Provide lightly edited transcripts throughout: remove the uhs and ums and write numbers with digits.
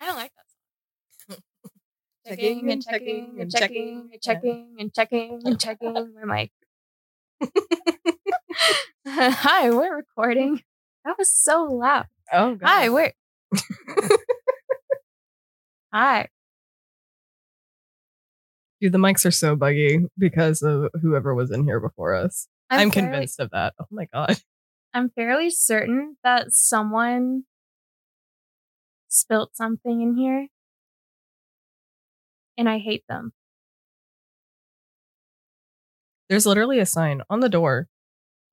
I don't like that song. Checking and checking. We're like, hi, we're recording. That was so loud. Oh, God. Hi, we're. Hi. Dude, the mics are so buggy because of whoever was in here before us. I'm convinced of that. Oh, my God. I'm fairly certain that someone spilt something in here. And I hate them. There's literally a sign on the door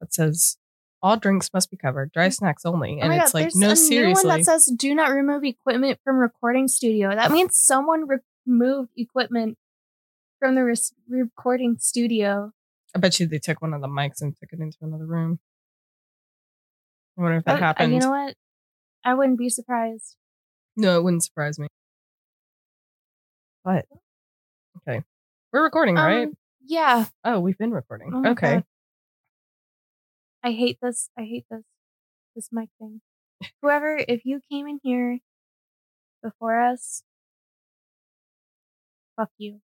that says, all drinks must be covered, dry snacks only. And it's like, no, seriously. There's a new one that says, do not remove equipment from recording studio. That means someone removed equipment from the recording studio. I bet you they took one of the mics and took it into another room. I wonder if that happened. You know what? I wouldn't be surprised. No, it wouldn't surprise me. But, okay. We're recording, right? Yeah. Oh, we've been recording. Oh, okay. God. I hate this. This mic thing. Whoever, if you came in here before us, fuck you.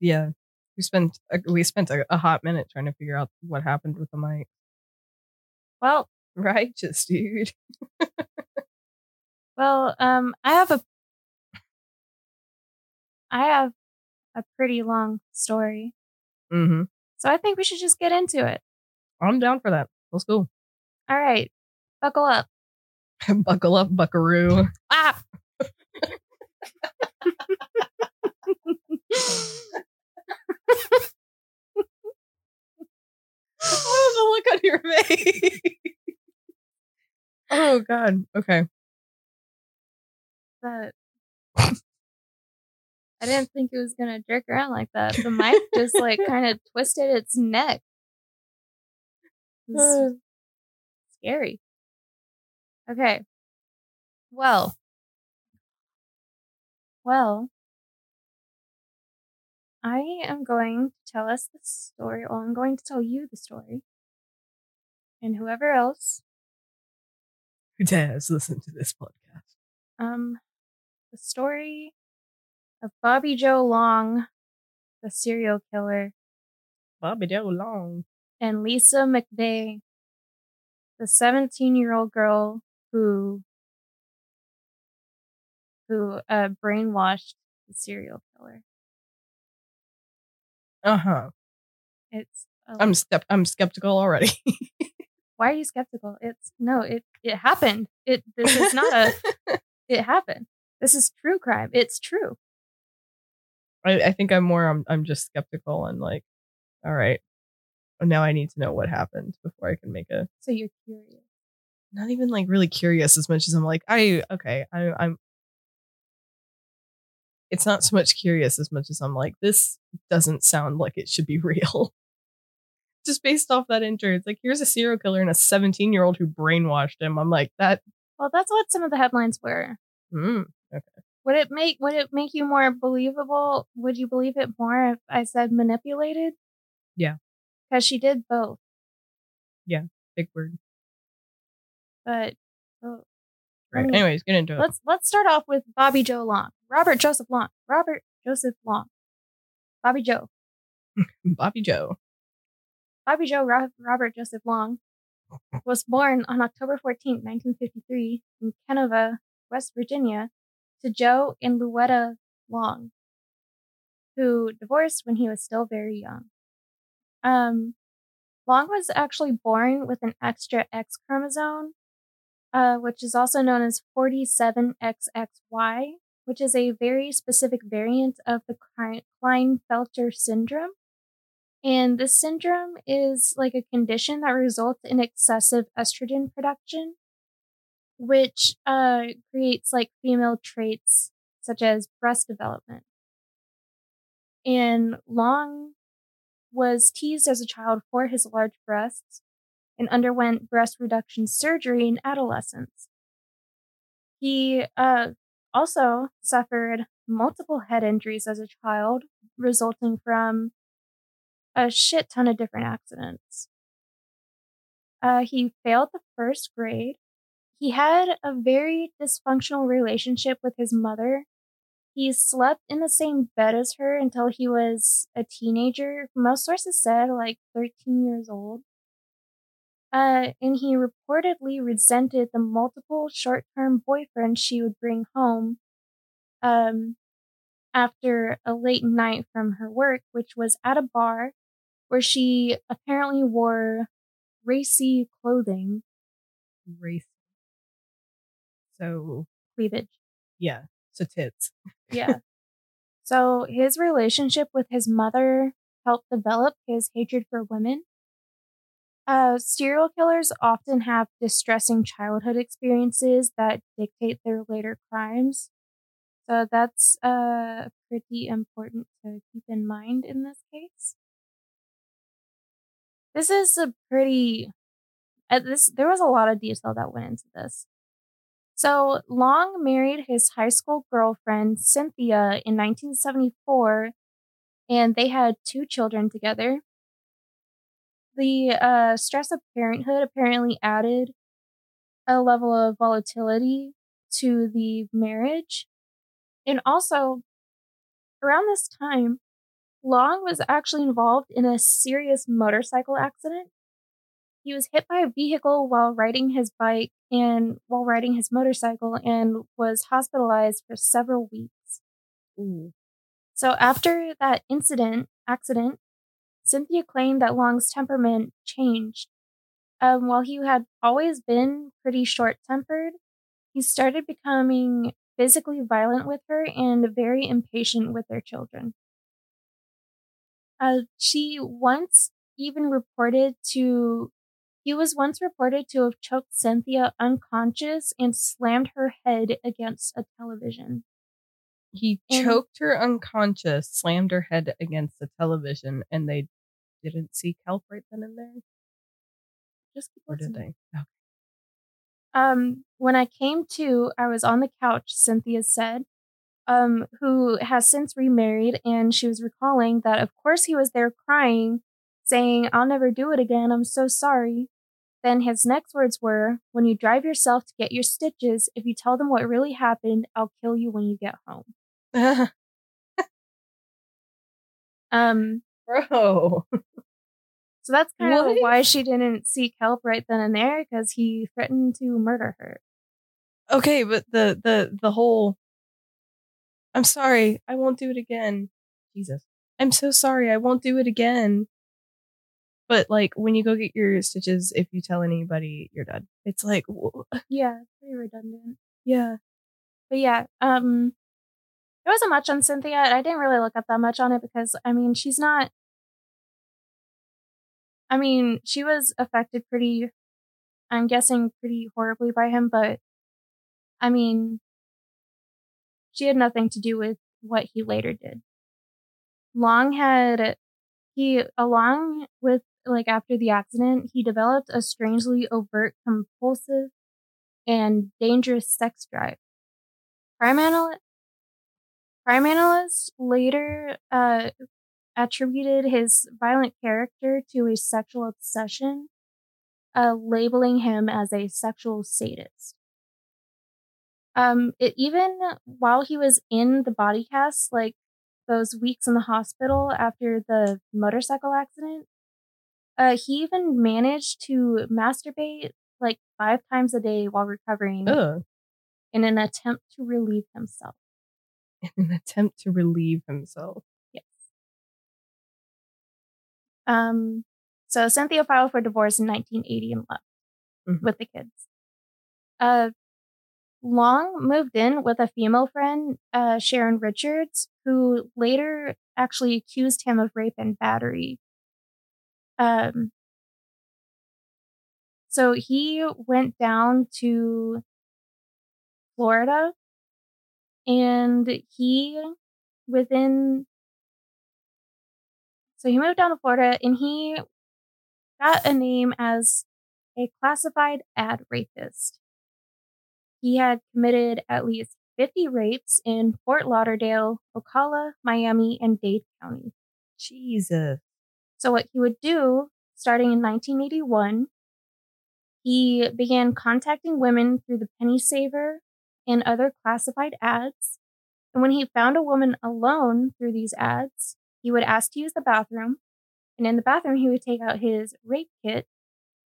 Yeah. We spent a hot minute trying to figure out what happened with the mic. Well. Righteous, dude. Well, I have a pretty long story. Mm-hmm. So I think we should just get into it. I'm down for that. Let's go. All right. Buckle up. Buckle up, buckaroo. Ah! What was the look on your face? Oh, God. Okay. That... I didn't think it was going to jerk around like that. The mic just like kind of twisted its neck. It's scary. Okay. Well, I am going to tell us the story. Well, I'm going to tell you the story. And whoever else who dares listen to this podcast. The story of Bobby Joe Long, the serial killer. Bobby Joe Long. And Lisa McVey, the 17-year-old girl who brainwashed the serial killer. Uh-huh. I'm skeptical already. Why are you skeptical? It happened. It happened. This is true crime. It's true. I think I'm just skeptical and like, all right, now I need to know what happened before I can make a. So you're curious. Not even like really curious as much as I'm like, I'm. It's not so much curious as much as I'm like, this doesn't sound like it should be real. Just based off that intro, it's like, here's a serial killer and a 17-year-old who brainwashed him. I'm like that. Well, that's what some of the headlines were. Okay. Would it make you more believable? Would you believe it more if I said manipulated? Yeah. Because she did both. Yeah. Big word. But. Oh, right. Anyways, get into it. Let's start off with Bobby Joe Long. Robert Joseph Long. Bobby Joe. Robert Joseph Long was born on October 14, 1953 in Kenova, West Virginia, to Joe and Luetta Long, who divorced when he was still very young. Long was actually born with an extra X chromosome, which is also known as 47XXY, which is a very specific variant of the Klinefelter syndrome. And this syndrome is like a condition that results in excessive estrogen production, which creates like female traits such as breast development. And Long was teased as a child for his large breasts and underwent breast reduction surgery in adolescence. He also suffered multiple head injuries as a child, resulting from a shit ton of different accidents. He failed the first grade. He had a very dysfunctional relationship with his mother. He slept in the same bed as her until he was a teenager. Most sources said like 13 years old. And he reportedly resented the multiple short-term boyfriends she would bring home after a late night from her work, which was at a bar where she apparently wore racy clothing. Racy. So. Cleavage. Yeah. So tits. Yeah. So his relationship with his mother helped develop his hatred for women. Serial killers often have distressing childhood experiences that dictate their later crimes. So that's pretty important to keep in mind in this case. This is a pretty... there was a lot of detail that went into this. So Long married his high school girlfriend, Cynthia, in 1974, and they had 2 children together. The stress of parenthood apparently added a level of volatility to the marriage. And also, around this time, Long was actually involved in a serious motorcycle accident. He was hit by a vehicle while riding his bike and while riding his motorcycle and was hospitalized for several weeks. Ooh. So after that accident, Cynthia claimed that Long's temperament changed. While he had always been pretty short-tempered, he started becoming physically violent with her and very impatient with their children. He was once reported to have choked Cynthia unconscious and slammed her head against a television. Choked her unconscious, slammed her head against the television, and they didn't see Kelp right then and there? Just before did they? Okay. When I came to, I was on the couch, Cynthia said, who has since remarried, and she was recalling that, of course, he was there crying, saying, "I'll never do it again, I'm so sorry." Then his next words were, "When you drive yourself to get your stitches, if you tell them what really happened, I'll kill you when you get home." Bro. So that's kind of why she didn't seek help right then and there, because he threatened to murder her. Okay, but the whole, "I'm sorry, I won't do it again." Jesus. "I'm so sorry, I won't do it again. But, like, when you go get your stitches, if you tell anybody, you're done." It's like, whoa. Yeah, pretty redundant. Yeah. But yeah, there wasn't much on Cynthia. I didn't really look up that much on it because, I mean, she was affected pretty horribly by him, but, I mean, she had nothing to do with what he later did. After the accident, he developed a strangely overt, compulsive, and dangerous sex drive. Crime analysts later attributed his violent character to a sexual obsession, labeling him as a sexual sadist. Even while he was in the body cast, like those weeks in the hospital after the motorcycle accident, he even managed to masturbate like 5 times a day while recovering. Ugh. In an attempt to relieve himself. Yes. So Cynthia filed for divorce in 1980 and left with the kids. Long moved in with a female friend, Sharon Richards, who later actually accused him of rape and battery. So he went down to Florida, so he moved down to Florida, and he got a name as a classified ad rapist. He had committed at least 50 rapes in Fort Lauderdale, Ocala, Miami, and Dade County. Jesus. So what he would do, starting in 1981, He began contacting women through the Penny Saver and other classified ads. And when he found a woman alone through these ads, he would ask to use the bathroom. And in the bathroom, he would take out his rape kit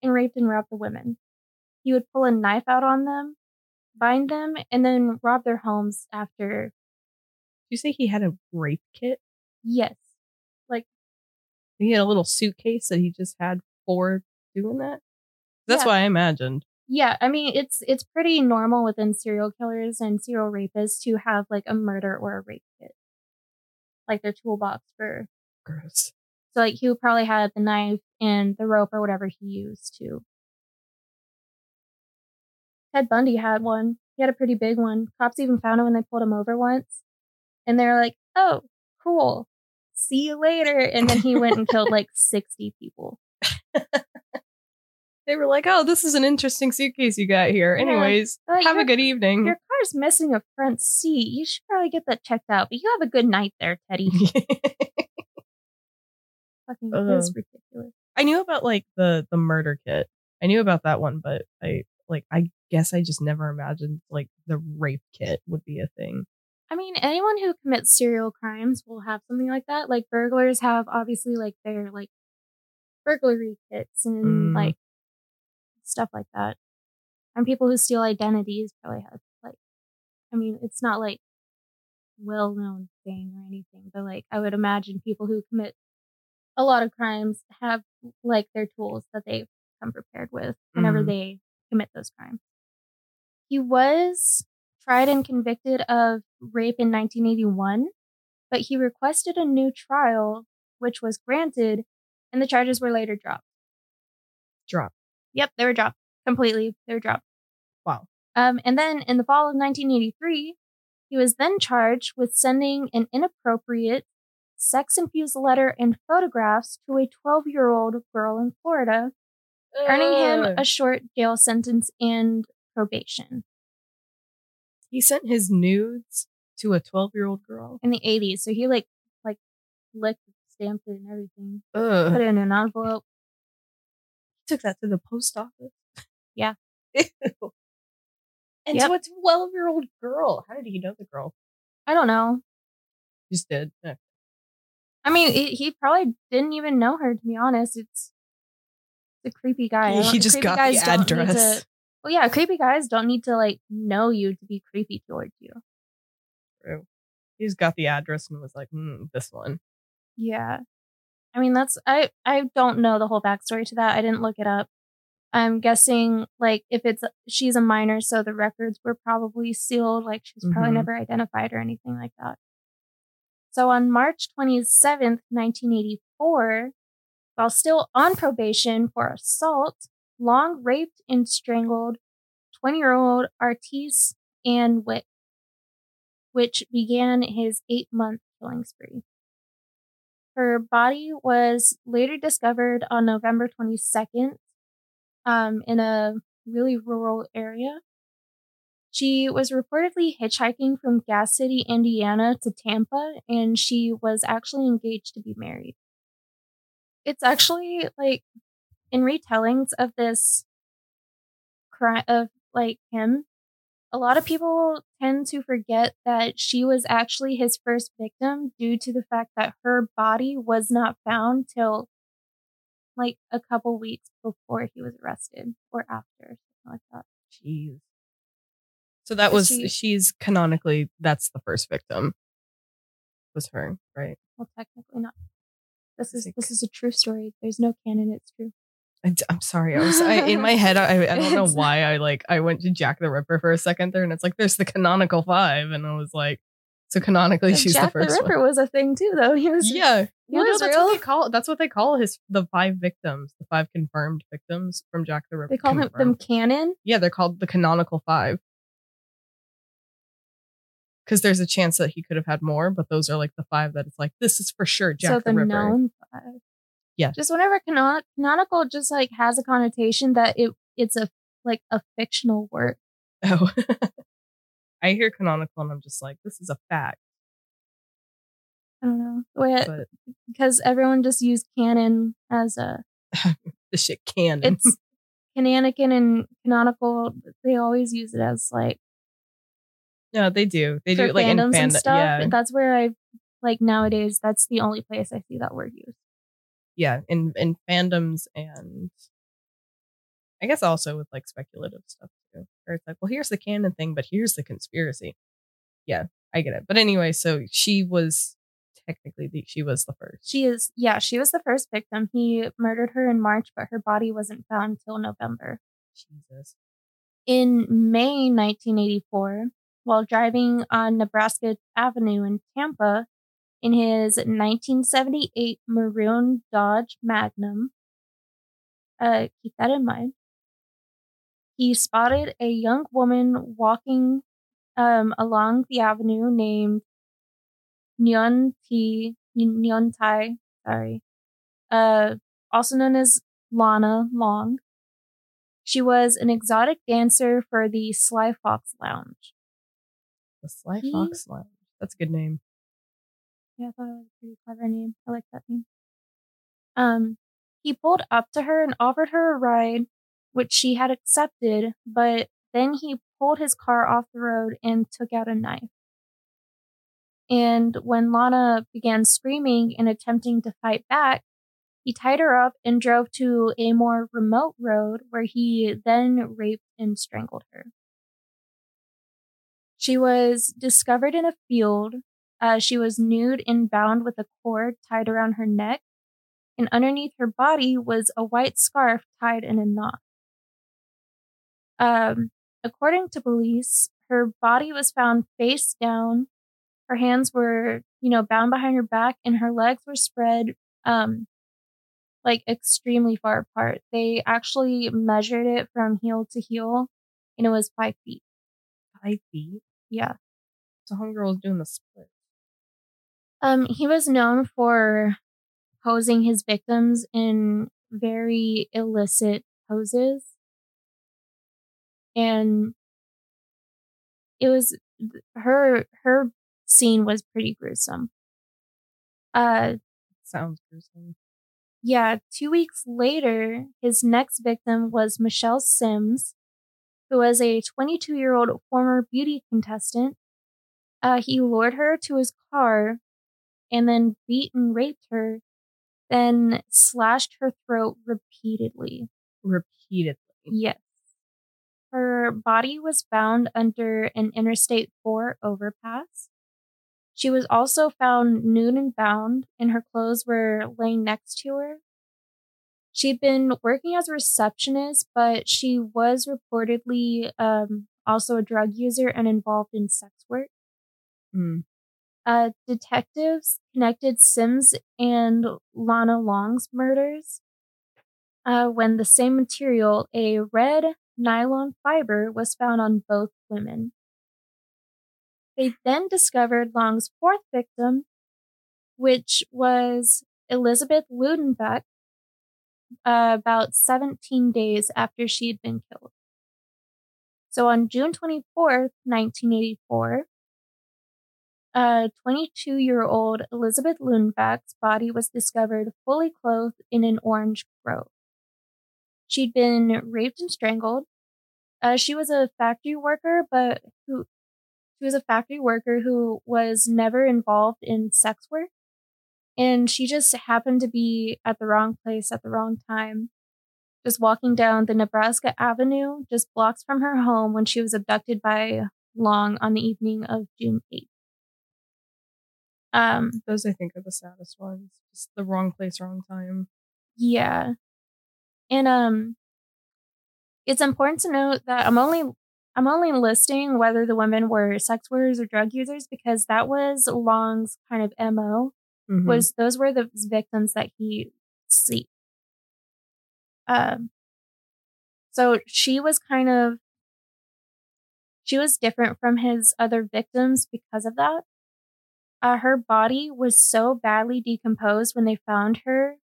and raped and robbed the women. He would pull a knife out on them, bind them, and then rob their homes after. Did you say he had a rape kit? Yes. Like, he had a little suitcase that he just had for doing that? That's what I imagined. Yeah, I mean, it's pretty normal within serial killers and serial rapists to have, like, a murder or a rape kit. Like, their toolbox for... Gross. So, like, he probably had the knife and the rope or whatever he used to. Ted Bundy had one. He had a pretty big one. Cops even found him when they pulled him over once. And they're like, oh, cool. See you later. And then he went and killed, like, 60 people. They were like, oh, this is an interesting suitcase you got here. Anyways, have a good evening. Your car's missing a front seat. You should probably get that checked out. But you have a good night there, Teddy. Fucking that's ridiculous. I knew about, like, the murder kit. I knew about that one, but I guess I just never imagined, like, the rape kit would be a thing. I mean, anyone who commits serial crimes will have something like that. Like, burglars have, obviously, like, their, like, burglary kits and, like, stuff like that. And people who steal identities probably have, like, I mean, it's not like well-known thing or anything, but, like, I would imagine people who commit a lot of crimes have, like, their tools that they come prepared with whenever they commit those crimes. He was tried and convicted of rape in 1981, but he requested a new trial, which was granted, and the charges were later dropped. Dropped. Yep, they were dropped. Completely. They were dropped. Wow. And then in the fall of 1983, he was then charged with sending an inappropriate sex-infused letter and photographs to a 12-year-old girl in Florida, earning him a short jail sentence and probation. He sent his nudes to a 12-year-old girl? In the 80s. So he, like licked, stamped it and everything. Put it in an envelope. Took that to the post office. Yeah. Ew. And to a 12-year-old girl. How did he know the girl? I don't know. Just did. Yeah. I mean, he probably didn't even know her, to be honest. It's a creepy guy. He just got the address. Well, yeah, creepy guys don't need to, like, know you to be creepy towards you. True. He just got the address and was like, this one. Yeah. I mean, that's, I don't know the whole backstory to that. I didn't look it up. I'm guessing, like, if she's a minor, so the records were probably sealed. Like, she's probably never identified or anything like that. So on March 27th, 1984, while still on probation for assault, Long raped and strangled 20-year-old Artis Ann Witt, which began his 8-month killing spree. Her body was later discovered on November 22nd in a really rural area. She was reportedly hitchhiking from Gas City, Indiana to Tampa, and she was actually engaged to be married. It's actually, like, in retellings of this crime of, like, him, a lot of people tend to forget that she was actually his first victim due to the fact that her body was not found till, like, a couple weeks before he was arrested or after, something like that. Jeez. So that was, she's canonically, that's the first victim. Was her, right? Well, technically not. This is a true story. There's no canon. It's true. I'm sorry. I was in my head. I don't know why I went to Jack the Ripper for a second there, and it's like there's the canonical five, and I was like, so canonically she's Jack the first. Jack the Ripper was a thing too, though. He was that's real. That's what they call the five victims, the five confirmed victims from Jack the Ripper. They call them canon. Yeah, they're called the canonical five because there's a chance that he could have had more, but those are like the five that it's like this is for sure Jack the Ripper. So the known five. Yeah. Just whenever canonical just like has a connotation that it's a like a fictional work. Oh. I hear canonical and I'm just like, this is a fact. I don't know. Because everyone just used canon as a the shit canon. It's Kananakin and Canonical, they always use it as like. No, they do. They do like in fandoms and stuff. Yeah. And that's where I like nowadays. That's the only place I see that word used. Yeah, in fandoms and I guess also with like speculative stuff too. Where it's like, well, here's the canon thing, but here's the conspiracy. Yeah, I get it. But anyway, so she was technically she was the first. She is. Yeah, she was the first victim. He murdered her in March, but her body wasn't found till November. Jesus. In May 1984. While driving on Nebraska Avenue in Tampa in his 1978 maroon Dodge Magnum, keep that in mind, he spotted a young woman walking along the avenue named Nyon Tai, also known as Lana Long. She was an exotic dancer for the Sly Fox Lounge. The Sly Fox Lounge. That's a good name. Yeah, I thought it was a pretty clever name. I like that name. He pulled up to her and offered her a ride, which she had accepted, but then he pulled his car off the road and took out a knife. And when Lana began screaming and attempting to fight back, he tied her up and drove to a more remote road where he then raped and strangled her. She was discovered in a field. She was nude and bound with a cord tied around her neck. And underneath her body was a white scarf tied in a knot. According to police, her body was found face down. Her hands were, bound behind her back, and her legs were spread extremely far apart. They actually measured it from heel to heel, and it was 5 feet. 5 feet? Yeah. So homegirl was doing the split. He was known for posing his victims in very illicit poses. And it was her scene was pretty gruesome. Sounds gruesome. Yeah. 2 weeks later, his next victim was Michelle Sims, who was a 22-year-old former beauty contestant. He lured her to his car and then beat and raped her, then slashed her throat repeatedly. Repeatedly? Yes. Her body was found under an Interstate 4 overpass. She was also found nude and bound, and her clothes were laying next to her. She'd been working as a receptionist, but she was reportedly also a drug user and involved in sex work. Mm. Detectives connected Sims and Lana Long's murders when the same material, a red nylon fiber, was found on both women. They then discovered Long's fourth victim, which was Elizabeth Ludenbeck, about 17 days after she had been killed. So on June 24th, 1984, 22-year-old Elizabeth Lundback's body was discovered fully clothed in an orange robe. She'd been raped and strangled. She was a factory worker who was never involved in sex work. And she just happened to be at the wrong place at the wrong time, just walking down the Nebraska Avenue, just blocks from her home when she was abducted by Long on the evening of June 8th. Those, I think, are the saddest ones. Just the wrong place, wrong time. Yeah. And it's important to note that I'm only listing whether the women were sex workers or drug users because that was Long's kind of M.O. Mm-hmm. Those were the victims that he seeked. So she was different from his other victims because of that. Her body was so badly decomposed when they found her.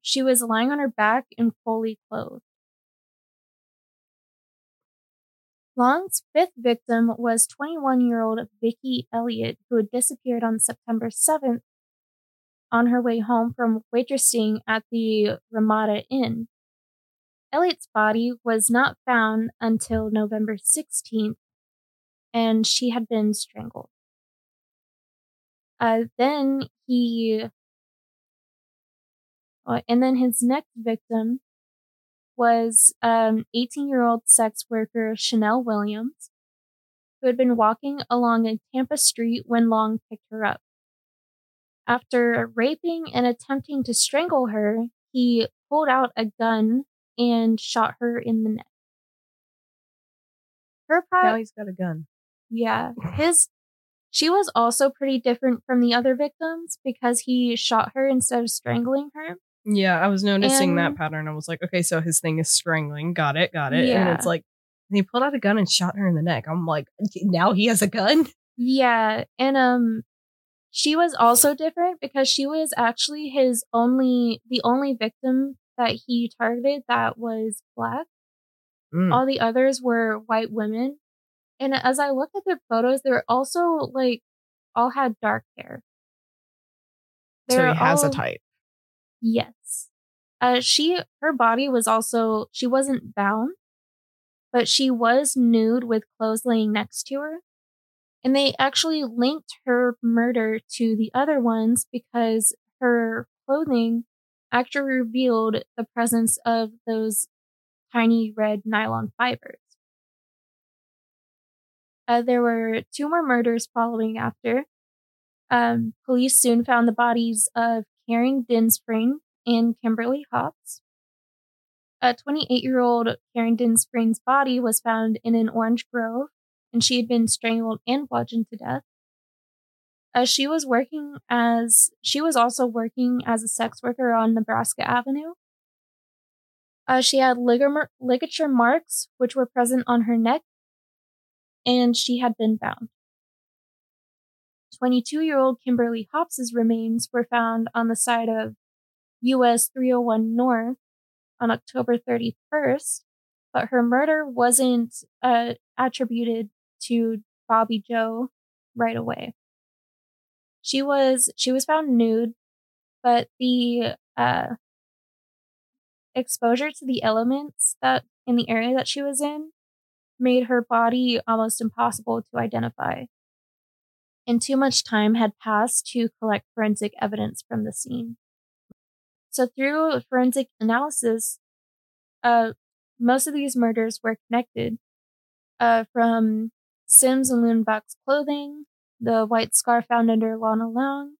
She was lying on her back and fully clothed. Long's fifth victim was 21-year-old Vicki Elliott, who had disappeared on September 7th on her way home from waitressing at the Ramada Inn. Elliott's body was not found until November 16th, and she had been strangled. Then his next victim was 18-year-old sex worker Chanel Williams, who had been walking along a Tampa street when Long picked her up. After raping and attempting to strangle her, he pulled out a gun and shot her in the neck. Now he's got a gun. Yeah. She was also pretty different from the other victims because he shot her instead of strangling her. Yeah, I was noticing that pattern. I was like, okay, so his thing is strangling. Got it. Yeah. And it's like, and he pulled out a gun and shot her in the neck. I'm like, now he has a gun? Yeah. And she was also different because she was actually the only victim that he targeted that was Black. All the others were white women. And as I looked at the photos, they were also all had dark hair. So he has a type. Yes. Her body was also, she wasn't bound, but she was nude with clothes laying next to her. And they actually linked her murder to the other ones because her clothing actually revealed the presence of those tiny red nylon fibers. There were two more murders following after. Police soon found the bodies of Karen Dinspring and Kimberly Hopps. A 28-year-old Karen Dinspring's body was found in an orange grove, and she had been strangled and bludgeoned to death. She was also working as a sex worker on Nebraska Avenue. She had ligature marks, which were present on her neck, and she had been bound. 22-year-old Kimberly Hopps's remains were found on the side of US 301 North on October 31st, but her murder wasn't attributed to Bobby Joe right away. She was found nude, but the exposure to the elements that in the area that she was in made her body almost impossible to identify. And too much time had passed to collect forensic evidence from the scene. So through forensic analysis, most of these murders were connected, from Sims and Lundbach's clothing, the white scarf found under Lana Long.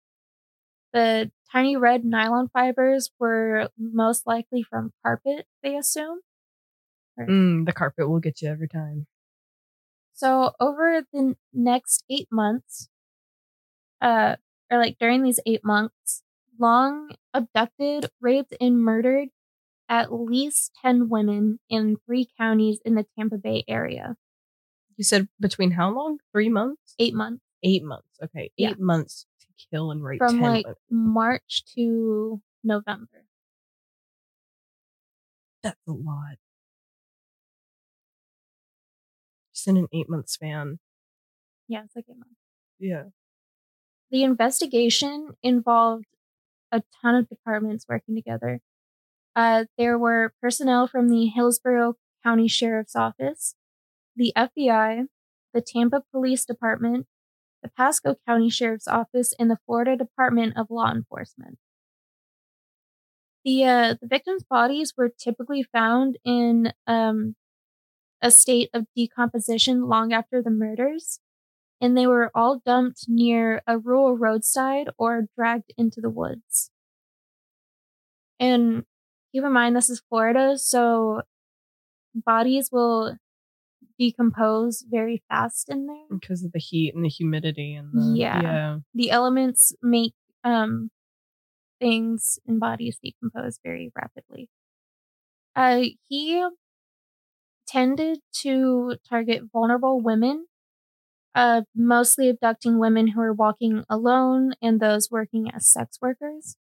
The tiny red nylon fibers were most likely from carpet, they assume. The carpet will get you every time. So over the next 8 months, during these 8 months, Long abducted, raped, and murdered at least 10 women in 3 counties in the Tampa Bay area. You said between how long? 3 months? 8 months. 8 months. Okay. Eight months to kill and rape 10 women. From March to November. That's a lot. Just in an 8-month span. Yeah, it's like 8 months. Yeah. The investigation involved a ton of departments working together. There were personnel from the Hillsborough County Sheriff's Office, the FBI, the Tampa Police Department, the Pasco County Sheriff's Office, and the Florida Department of Law Enforcement. The victims' bodies were typically found in a state of decomposition long after the murders, and they were all dumped near a rural roadside or dragged into the woods. And keep in mind, this is Florida, so bodies will decompose very fast in there because of the heat and the humidity and the elements make things and bodies decompose very rapidly. He tended to target vulnerable women, mostly abducting women who were walking alone and those working as sex workers.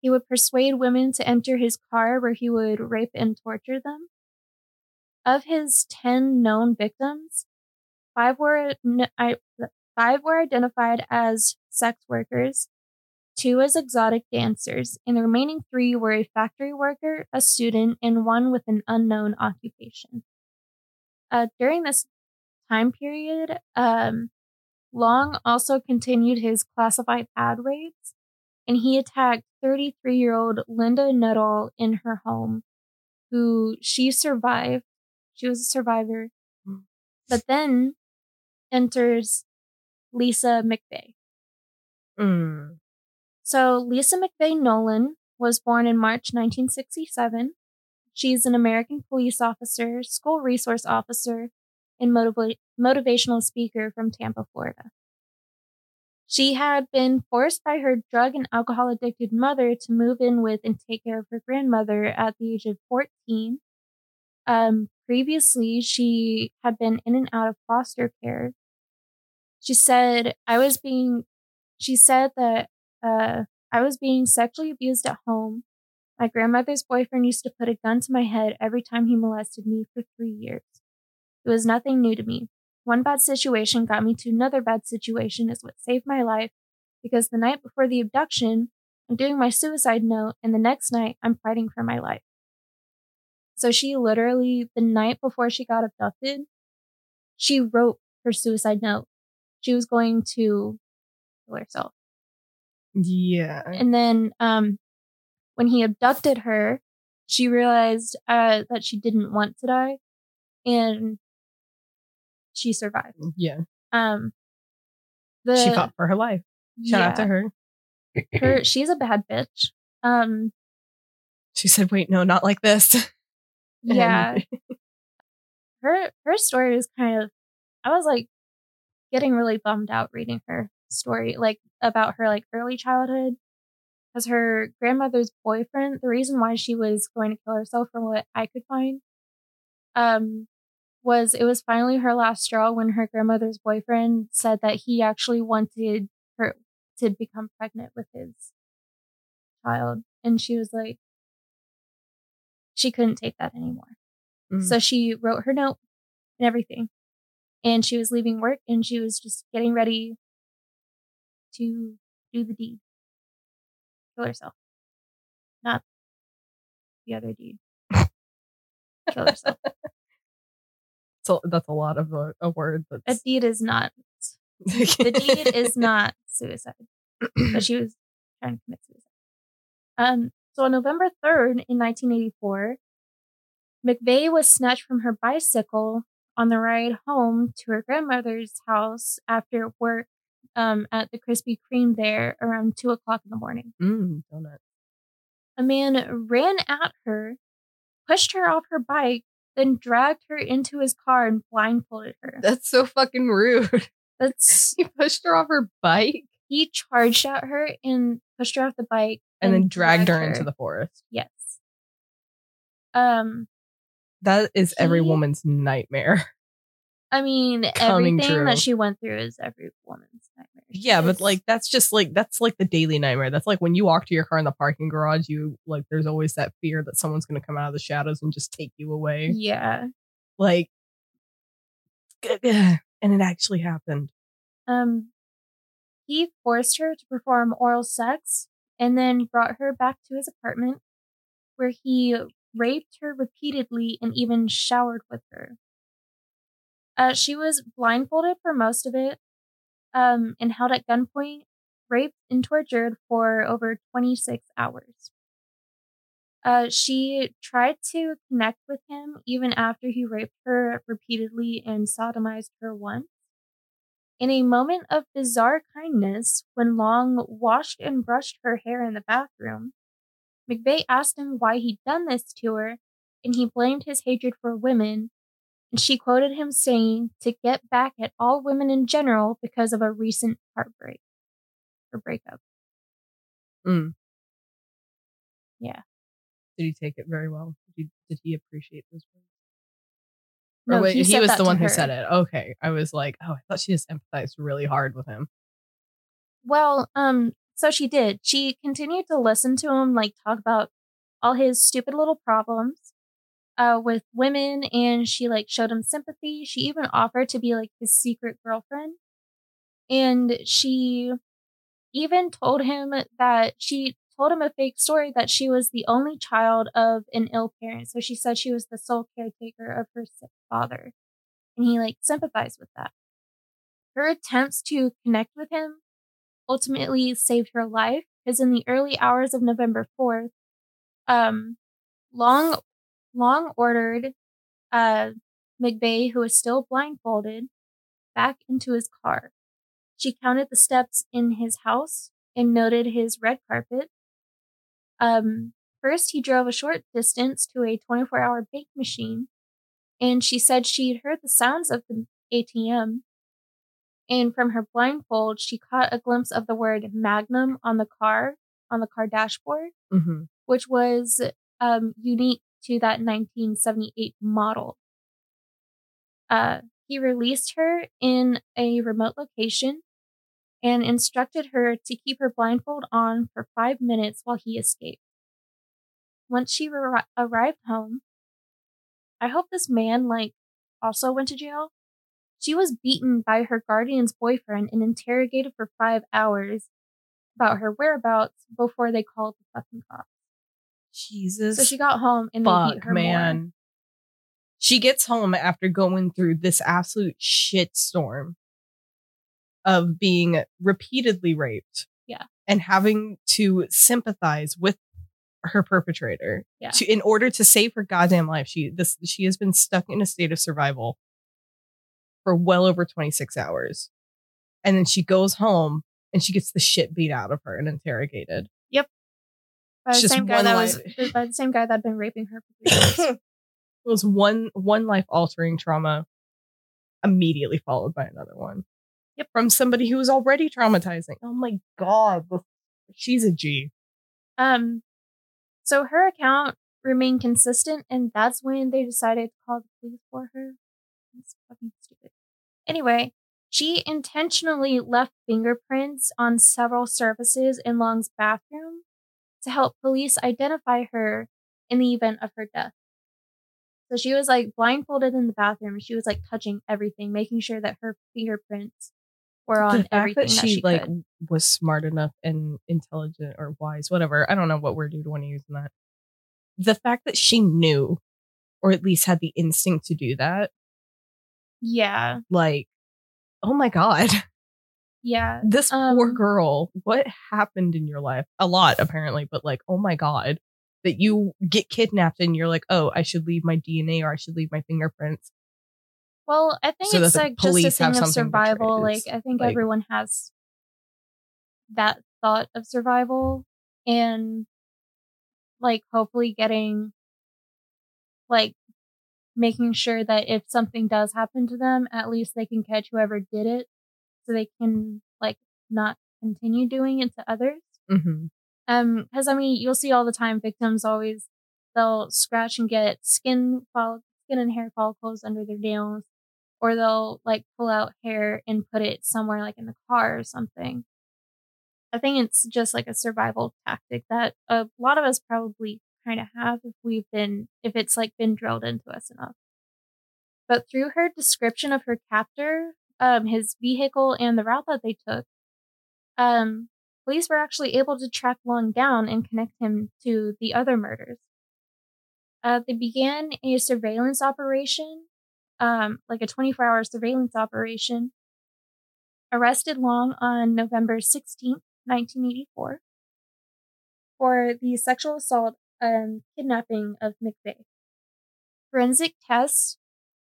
He would persuade women to enter his car, where he would rape and torture them. Of his 10 known victims, 5 were identified as sex workers, 2 as exotic dancers, and the remaining 3 were a factory worker, a student, and one with an unknown occupation. During this time period, Long also continued his classified ad raids, and he attacked 33-year-old Linda Nuttall in her home, who she survived. She was a survivor. But then enters Lisa McVey. Mm. So Lisa McVey Nolan was born in March 1967. She's an American police officer, school resource officer, and motivational speaker from Tampa, Florida. She had been forced by her drug and alcohol addicted mother to move in with and take care of her grandmother at the age of 14. Previously, she had been in and out of foster care. She said that I was being sexually abused at home. My grandmother's boyfriend used to put a gun to my head every time he molested me for 3 years. It was nothing new to me. One bad situation got me to another bad situation is what saved my life, because the night before the abduction, I'm doing my suicide note, and the next night, I'm fighting for my life. So she literally, the night before she got abducted, she wrote her suicide note. She was going to kill herself. Yeah. And then when he abducted her, she realized that she didn't want to die, and she survived. Yeah. She fought for her life. Shout out to her. She's a bad bitch. She said, wait, no, not like this. Yeah. Her story is kind of, I was like getting really bummed out reading her story, like about her like early childhood, because her grandmother's boyfriend, the reason why she was going to kill herself from what I could find, was finally her last straw when her grandmother's boyfriend said that he actually wanted her to become pregnant with his child. And she was like, she couldn't take that anymore. Mm. So she wrote her note and everything. And she was leaving work, and she was just getting ready to do the deed. Kill herself. Not the other deed. Kill herself. So that's a lot of a word. That's... A deed is not. The deed is not suicide. But she was trying to commit suicide. So on November 3rd in 1984, McVey was snatched from her bicycle on the ride home to her grandmother's house after work at the Krispy Kreme there around 2 o'clock in the morning. Donut. A man ran at her, pushed her off her bike, then dragged her into his car and blindfolded her. That's so fucking rude. He pushed her off her bike? He charged at her and pushed her off the bike. And then dragged her into the forest. Yes. That is every woman's nightmare. I mean, everything that she went through is every woman's nightmare. Yeah, but like that's like the daily nightmare. That's like when you walk to your car in the parking garage, you like there's always that fear that someone's going to come out of the shadows and just take you away. Yeah. Like, and it actually happened. He forced her to perform oral sex and then brought her back to his apartment where he raped her repeatedly and even showered with her. She was blindfolded for most of it, and held at gunpoint, raped, and tortured for over 26 hours. She tried to connect with him even after he raped her repeatedly and sodomized her once. In a moment of bizarre kindness, when Long washed and brushed her hair in the bathroom, McVey asked him why he'd done this to her, and he blamed his hatred for women. And she quoted him saying to get back at all women in general because of a recent heartbreak or breakup. Mm. Yeah. Did he take it very well? Did he appreciate those words? No, or wait, he was the one who said it. Okay. I was like, oh, I thought she just empathized really hard with him. Well, so she did. She continued to listen to him, like talk about all his stupid little problems with women, and she like showed him sympathy. She even offered to be like his secret girlfriend, and she even told him that she told him a fake story that she was the only child of an ill parent. So she said she was the sole caretaker of her sick father. And he sympathized with that. Her attempts to connect with him ultimately saved her life, because in the early hours of November 4th, Long ordered McVey, who was still blindfolded, back into his car. She counted the steps in his house and noted his red carpet. First, he drove a short distance to a 24-hour bank machine, and she said she'd heard the sounds of the ATM. And from her blindfold, she caught a glimpse of the word Magnum on the car dashboard, mm-hmm. which was unique to that 1978 model. He released her in a remote location and instructed her to keep her blindfold on for 5 minutes while he escaped. Once she arrived home, I hope this man, also went to jail. She was beaten by her guardian's boyfriend and interrogated for 5 hours about her whereabouts before they called the fucking cops. Jesus. So she got home and they beat her man. More. She gets home after going through this absolute shitstorm of being repeatedly raped. Yeah. And having to sympathize with her perpetrator. Yeah. In order to save her goddamn life. She has been stuck in a state of survival for well over 26 hours. And then she goes home and she gets the shit beat out of her and interrogated. Yep. By the same guy that had been raping her for 3 years. It was one life-altering trauma immediately followed by another one. Yep. From somebody who was already traumatizing. Oh my God. She's a G. So her account remained consistent, and that's when they decided to call the police for her. It's fucking stupid. Anyway, she intentionally left fingerprints on several surfaces in Long's bathroom to help police identify her in the event of her death. So she was blindfolded in the bathroom. She was touching everything, making sure that her fingerprints were on everything. That she was smart enough and intelligent or wise, whatever. I don't know what word you'd want to use in that. The fact that she knew, or at least had the instinct to do that. Yeah. Oh my God. Yeah. This poor girl. What happened in your life? A lot, apparently. But oh my God, that you get kidnapped and you're oh, I should leave my DNA or I should leave my fingerprints. Well, I think it's just a thing of survival. I think everyone has that thought of survival and hopefully getting making sure that if something does happen to them, at least they can catch whoever did it so they can not continue doing it to others. Mm-hmm. Because you'll see all the time victims always they'll scratch and get skin and hair follicles under their nails, or they'll pull out hair and put it somewhere in the car or something. I think it's just a survival tactic that a lot of us probably kind of have if it's been drilled into us enough. But through her description of her captor, his vehicle, and the route that they took, police were actually able to track Long down and connect him to the other murders. They began a surveillance operation, a 24-hour surveillance operation, arrested Long on November 16th, 1984, for the sexual assault and kidnapping of McVey. Forensic tests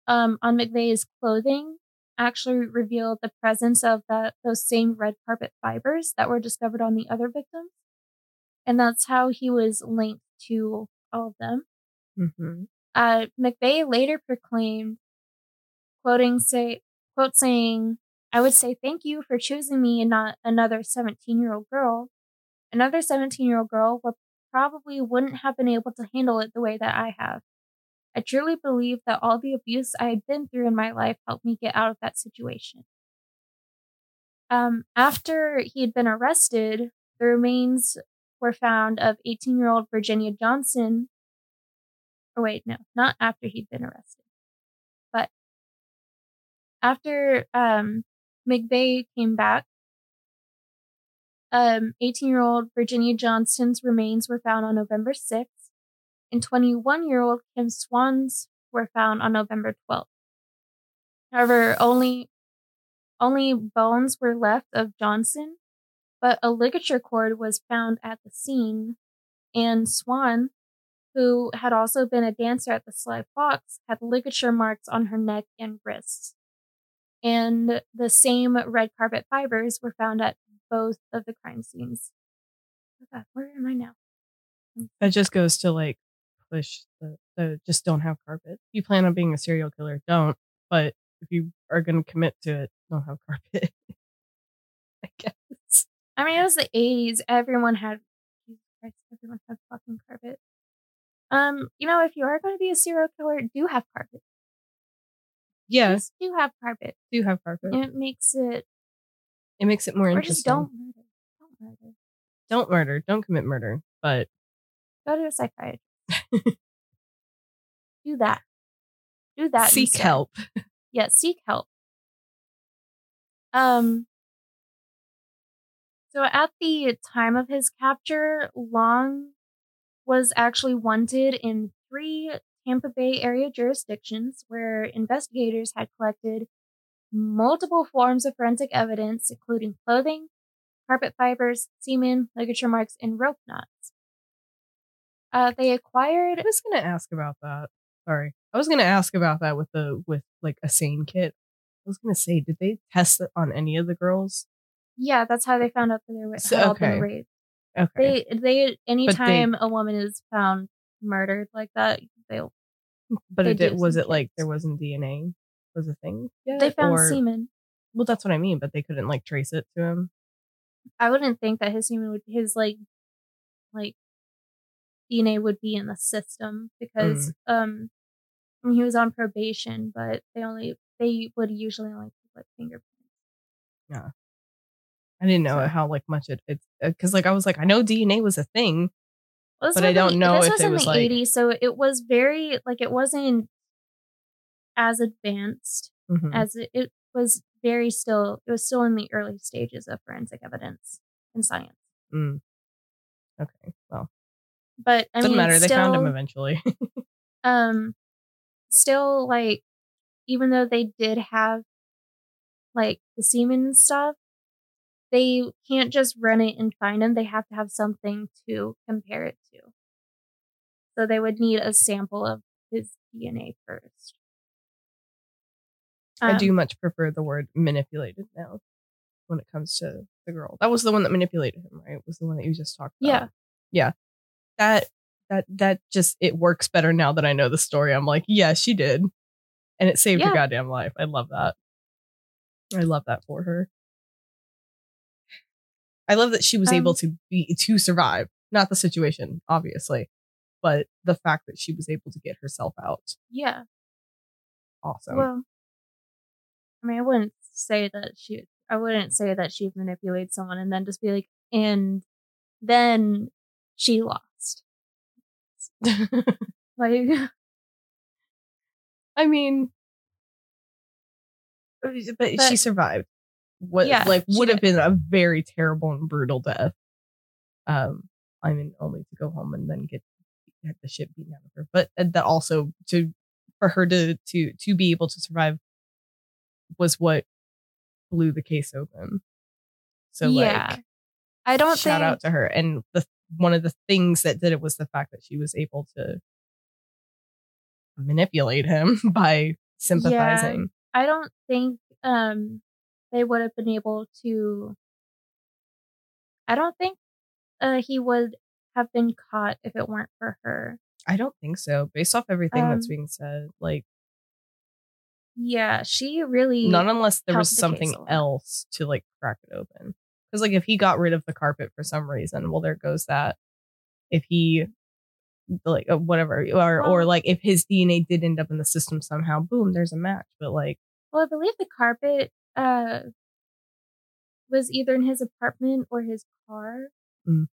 on McVey's clothing actually revealed the presence of those same red carpet fibers that were discovered on the other victims. And that's how he was linked to all of them. Mm-hmm. McVey later proclaimed, quote saying, "I would say thank you for choosing me and not another 17-year-old girl. Another 17-year-old girl would probably wouldn't have been able to handle it the way that I have. I truly believe that all the abuse I had been through in my life helped me get out of that situation." After he had been arrested, the remains were found of 18-year-old Virginia Johnson. Or wait, no, not after he'd been arrested. But after McVey came back, 18-year-old Virginia Johnston's remains were found on November 6th, and 21-year-old Kim Swan's were found on November 12th. However, only bones were left of Johnson, but a ligature cord was found at the scene, and Swan, who had also been a dancer at the Sly Fox, had ligature marks on her neck and wrists. And the same red carpet fibers were found at both of the crime scenes. Oh God, where am I now? That just goes to like push the just don't have carpet. If you plan on being a serial killer, don't. But if you are going to commit to it, don't have carpet. I guess. I mean, it was the 80s. Everyone had fucking carpet. If you are going to be a serial killer, do have carpet. Yes. Just do have carpet. Do have carpet. And it makes it more interesting. Or just don't murder. Don't murder. Don't commit murder. But go to a psychiatrist. Do that. Seek help. Yeah, seek help. So at the time of his capture, Long was actually wanted in 3 Tampa Bay area jurisdictions where investigators had collected multiple forms of forensic evidence, including clothing, carpet fibers, semen, ligature marks, and rope knots. They acquired. I was going to ask about that with a sane kit. I was going to say, did they test it on any of the girls? Yeah, that's how they found out that they were all been raped. Okay. Anytime a woman is found murdered like that, they'll. But there wasn't DNA was a thing? Yeah. They found semen. Well, that's what I mean, but they couldn't trace it to him. I wouldn't think that his semen would DNA would be in the system because he was on probation, but they would usually fingerprints. Yeah. I didn't know how much it because I was I know DNA was a thing, well, but I don't know if it was in the 80s, so it was very it wasn't as advanced as it was very still. It was still in the early stages of forensic evidence and science. Mm. Okay, well, but I doesn't mean, matter. They still, found him eventually. Still even though they did have the semen and stuff. They can't just run it and find them. They have to have something to compare it to. So they would need a sample of his DNA first. I do much prefer the word manipulated now when it comes to the girl. That was the one that manipulated him, right? It was the one that you just talked about. Yeah. That just, it works better now that I know the story. I'm yeah, she did. And it saved her goddamn life. I love that. I love that for her. I love that she was able to survive, not the situation, obviously, but the fact that she was able to get herself out. Yeah. Awesome. Well, I wouldn't say that she manipulated someone and then just be and then she lost. But she survived. Would have been a very terrible and brutal death. Only to go home and then get the shit beaten out of her. But that also for her to be able to survive was what blew the case open. So I don't shout out to her. And one of the things that did it was the fact that she was able to manipulate him by sympathizing. Yeah, I don't think they would have been able to. I don't think he would have been caught if it weren't for her. I don't think so. Based off everything that's being said, yeah, she really. Not unless there was something else to crack it open. Because if he got rid of the carpet for some reason, well, there goes that. If he whatever or if his DNA did end up in the system somehow, boom, there's a match. But well, I believe the carpet. Was either in his apartment or his car. Mm.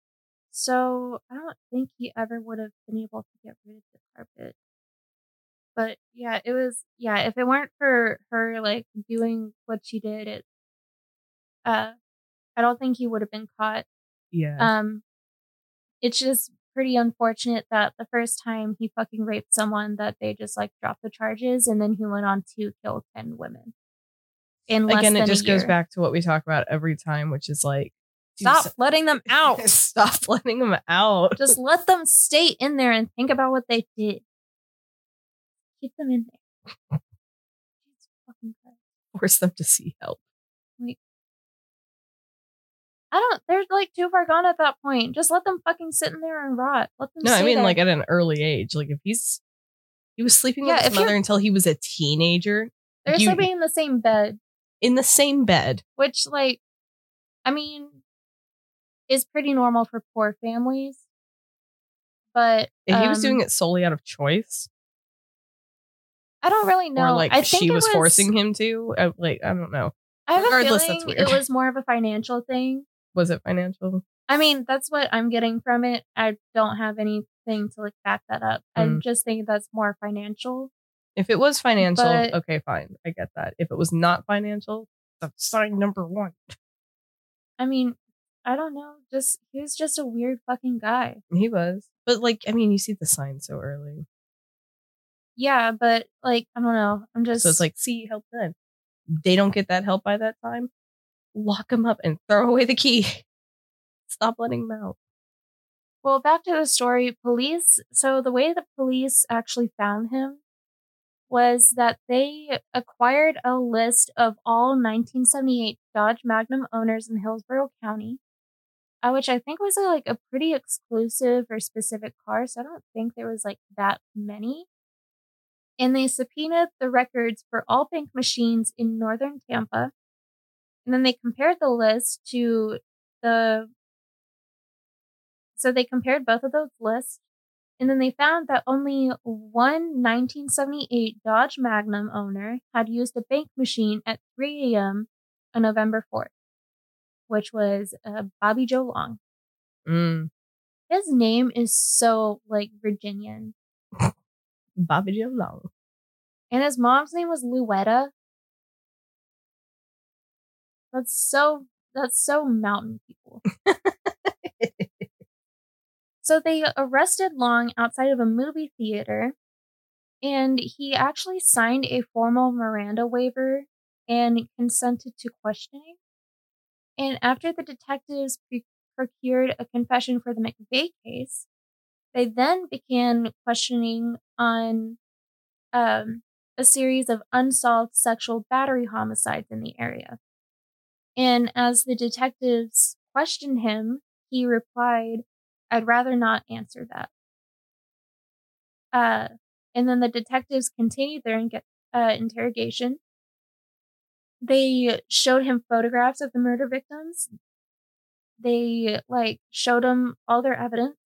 So I don't think he ever would have been able to get rid of the carpet. But yeah, it was if it weren't for her doing what she did, I don't think he would have been caught. Yeah. It's just pretty unfortunate that the first time he fucking raped someone that they just like dropped the charges, and then he went on to kill 10 women. Again, it just goes back to what we talk about every time, which is like, stop letting them out. Stop letting them out. Just let them stay in there and think about what they did. Keep them in there. Force them to seek help. Like, I don't. They're like too far gone at that point. Just let them fucking sit in there and rot. Let them. No, I mean there. Like at an early age. Like if he was sleeping with his mother until he was a teenager. They're sleeping in the same bed. In the same bed, which like. I mean, it's pretty normal for poor families, but if he was doing it solely out of choice, I don't really know. Or like I think she was forcing him to. I don't know. I have a feeling that's weird. It was more of a financial thing. Was it financial? I mean, that's what I'm getting from it. I don't have anything to like back that up. I just think that's more financial. If it was financial, okay, fine, I get that. If it was not financial, that's sign number one. I mean, I don't know. Just he was just a weird fucking guy. He was. But like, I mean, you see the signs so early. Yeah, but like, I don't know. I'm just. So it's like, see, help them. They don't get that help by that time. Lock them up and throw away the key. Stop letting them out. Well, back to the story. Police. So the way the police actually found him was that they acquired a list of all 1978 Dodge Magnum owners in Hillsborough County, which I think was like a pretty exclusive or specific car, so I don't think there was like that many. And they subpoenaed the records for all bank machines in northern Tampa, and then they compared the list to the... So they compared both of those lists, and then they found that only one 1978 Dodge Magnum owner had used a bank machine at 3 a.m. on November 4th, which was Bobby Joe Long. Mm. His name is so, like, Virginian. Bobby Joe Long. And his mom's name was Luetta. That's so mountain people. So they arrested Long outside of a movie theater, and he actually signed a formal Miranda waiver and consented to questioning. And after the detectives procured a confession for the McVey case, they then began questioning on a series of unsolved sexual battery homicides in the area. And as the detectives questioned him, he replied, "I'd rather not answer that." And then the detectives continued their interrogation. They showed him photographs of the murder victims. They like showed him all their evidence.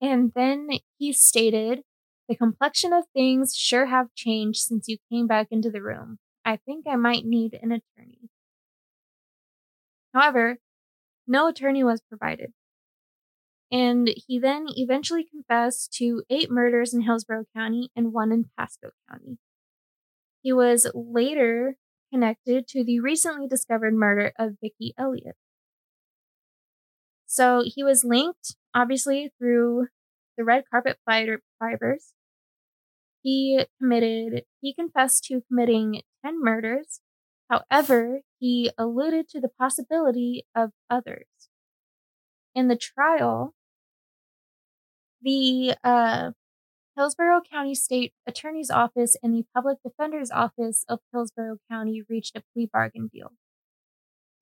And then he stated, "The complexion of things sure have changed since you came back into the room. I think I might need an attorney." However, no attorney was provided. And he then eventually confessed to 8 murders in Hillsborough County and 1 in Pasco County. He was later connected to the recently discovered murder of Vicki Elliott. So he was linked, obviously, through the red carpet fibers. He confessed to committing 10 murders. However, he alluded to the possibility of others. In the trial, the Hillsborough County State Attorney's Office and the Public Defender's Office of Hillsborough County reached a plea bargain deal.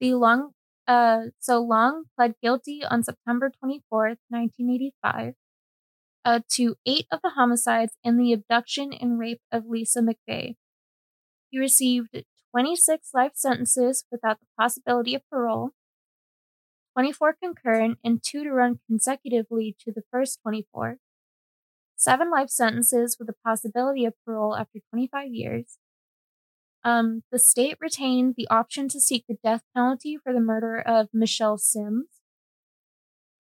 Long pled guilty on September 24th, 1985, to 8 of the homicides and the abduction and rape of Lisa McVey. He received 26 life sentences without the possibility of parole, 24 concurrent, and 2 to run consecutively to the first 24, 7 life sentences with the possibility of parole after 25 years. The state retained the option to seek the death penalty for the murder of Michelle Sims.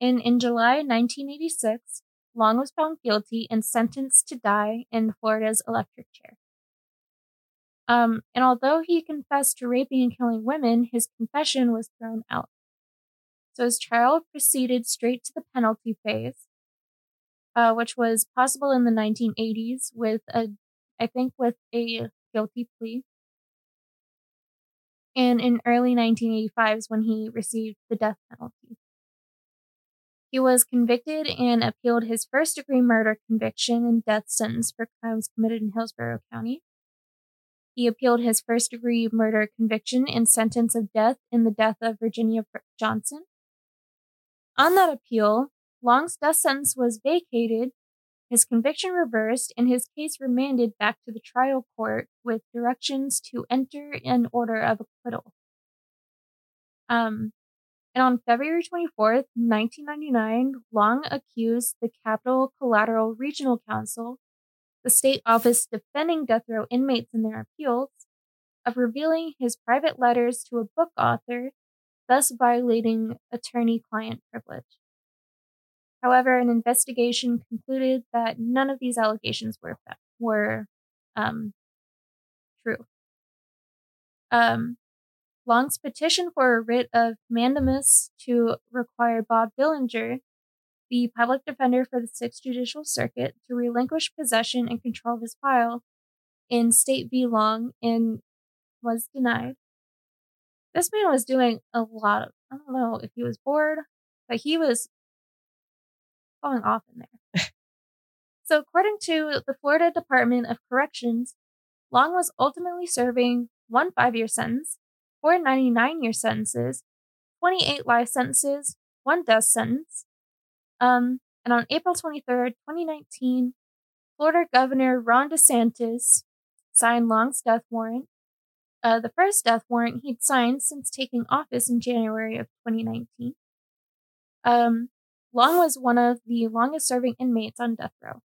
And in July 1986, Long was found guilty and sentenced to die in Florida's electric chair. And although he confessed to raping and killing women, his confession was thrown out. So his trial proceeded straight to the penalty phase, which was possible in the 1980s with a guilty plea. And in early 1985 is when he received the death penalty. He was convicted and appealed his first-degree murder conviction and death sentence for crimes committed in Hillsborough County. He appealed his first-degree murder conviction and sentence of death in the death of Virginia Johnson. On that appeal, Long's death sentence was vacated, his conviction reversed, and his case remanded back to the trial court with directions to enter an order of acquittal. And on February 24th, 1999, Long accused the Capital Collateral Regional Council, the state office defending death row inmates in their appeals, of revealing his private letters to a book author, thus violating attorney-client privilege. However, an investigation concluded that none of these allegations were true. Long's petition for a writ of mandamus to require Bob Dillinger, the public defender for the 6th Judicial Circuit, to relinquish possession and control of his file in State v. Long, and was denied. This man was doing a lot of, I don't know if he was bored, but he was going off in there. So according to the Florida Department of Corrections, Long was ultimately serving 1 5-year sentence, 4 99-year sentences, 28 life sentences, 1 death sentence. And on April 23rd, 2019, Florida Governor Ron DeSantis signed Long's death warrant, the first death warrant he'd signed since taking office in January of 2019. Long was one of the longest-serving inmates on death row.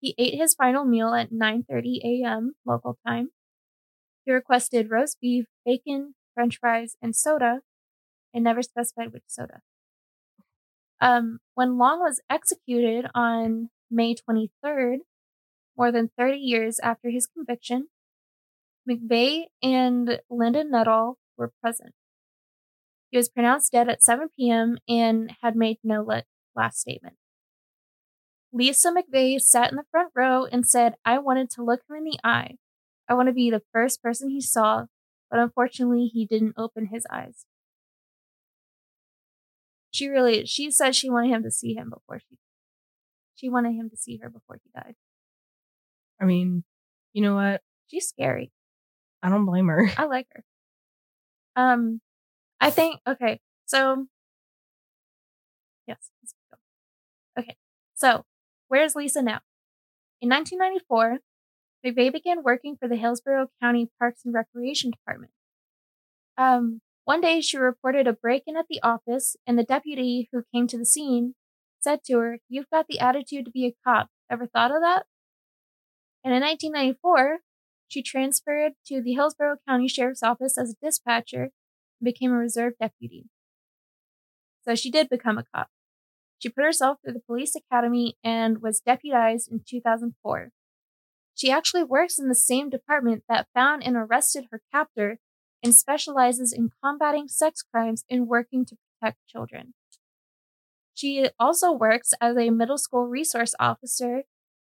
He ate his final meal at 9:30 a.m. local time. He requested roast beef, bacon, french fries, and soda, and never specified which soda. When Long was executed on May 23rd, more than 30 years after his conviction, McVey and Linda Nuttall were present. He was pronounced dead at 7 p.m. and had made no last statement. Lisa McVey sat in the front row and said, "I wanted to look him in the eye. I want to be the first person he saw, but unfortunately he didn't open his eyes." She said she wanted him to see him before she wanted him to see her before he died. I mean, you know what? She's scary. I don't blame her. I like her. Yes. Let's go. Okay. So where's Lisa now? In 1994, McVey began working for the Hillsborough County Parks and Recreation Department. One day, she reported a break-in at the office, and the deputy who came to the scene said to her, "You've got the attitude to be a cop. Ever thought of that?" And in 1994, she transferred to the Hillsborough County Sheriff's Office as a dispatcher and became a reserve deputy. So she did become a cop. She put herself through the police academy and was deputized in 2004. She actually works in the same department that found and arrested her captor and specializes in combating sex crimes and working to protect children. She also works as a middle school resource officer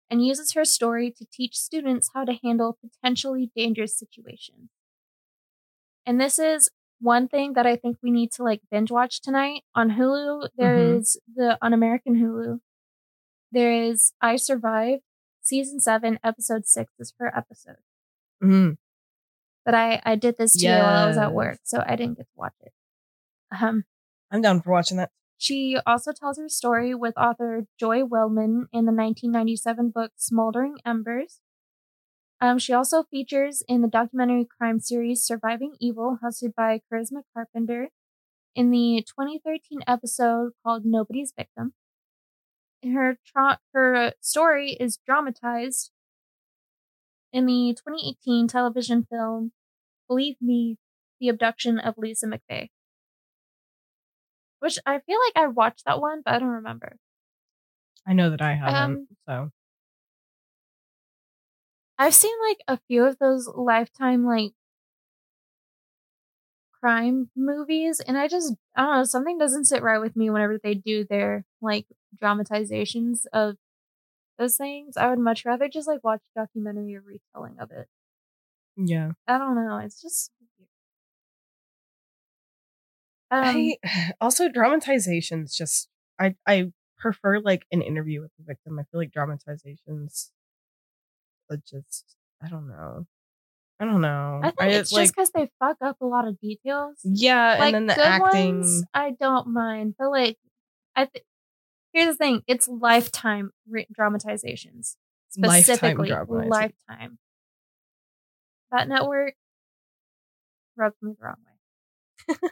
and uses her story to teach students how to handle potentially dangerous situations. And this is one thing that I think we need to binge watch tonight. On Hulu, there is on American Hulu, there is I Survived. Season 7, episode 6 is her episode. Mm-hmm. But I did this too while I was at work, so I didn't get to watch it. I'm down for watching that. She also tells her story with author Joy Wellman in the 1997 book Smoldering Embers. She also features in the documentary crime series Surviving Evil, hosted by Charisma Carpenter, in the 2013 episode called Nobody's Victim. Her story is dramatized in the 2018 television film Believe Me, The Abduction of Lisa McVey, which I feel like I watched that one, but I don't remember. I know that I haven't, so. I've seen a few of those Lifetime crime movies, and I just, I don't know, something doesn't sit right with me whenever they do their like dramatizations of those things. I would much rather just like watch a documentary or retelling of it. Yeah, I don't know. It's just I also dramatizations. Just I prefer like an interview with the victim. I feel like dramatizations are just, I don't know. I think it's just because they fuck up a lot of details. Yeah, like, and then the acting. Ones, I don't mind, but like, here's the thing: it's Lifetime dramatizations, specifically Lifetime. That network rubbed me the wrong way.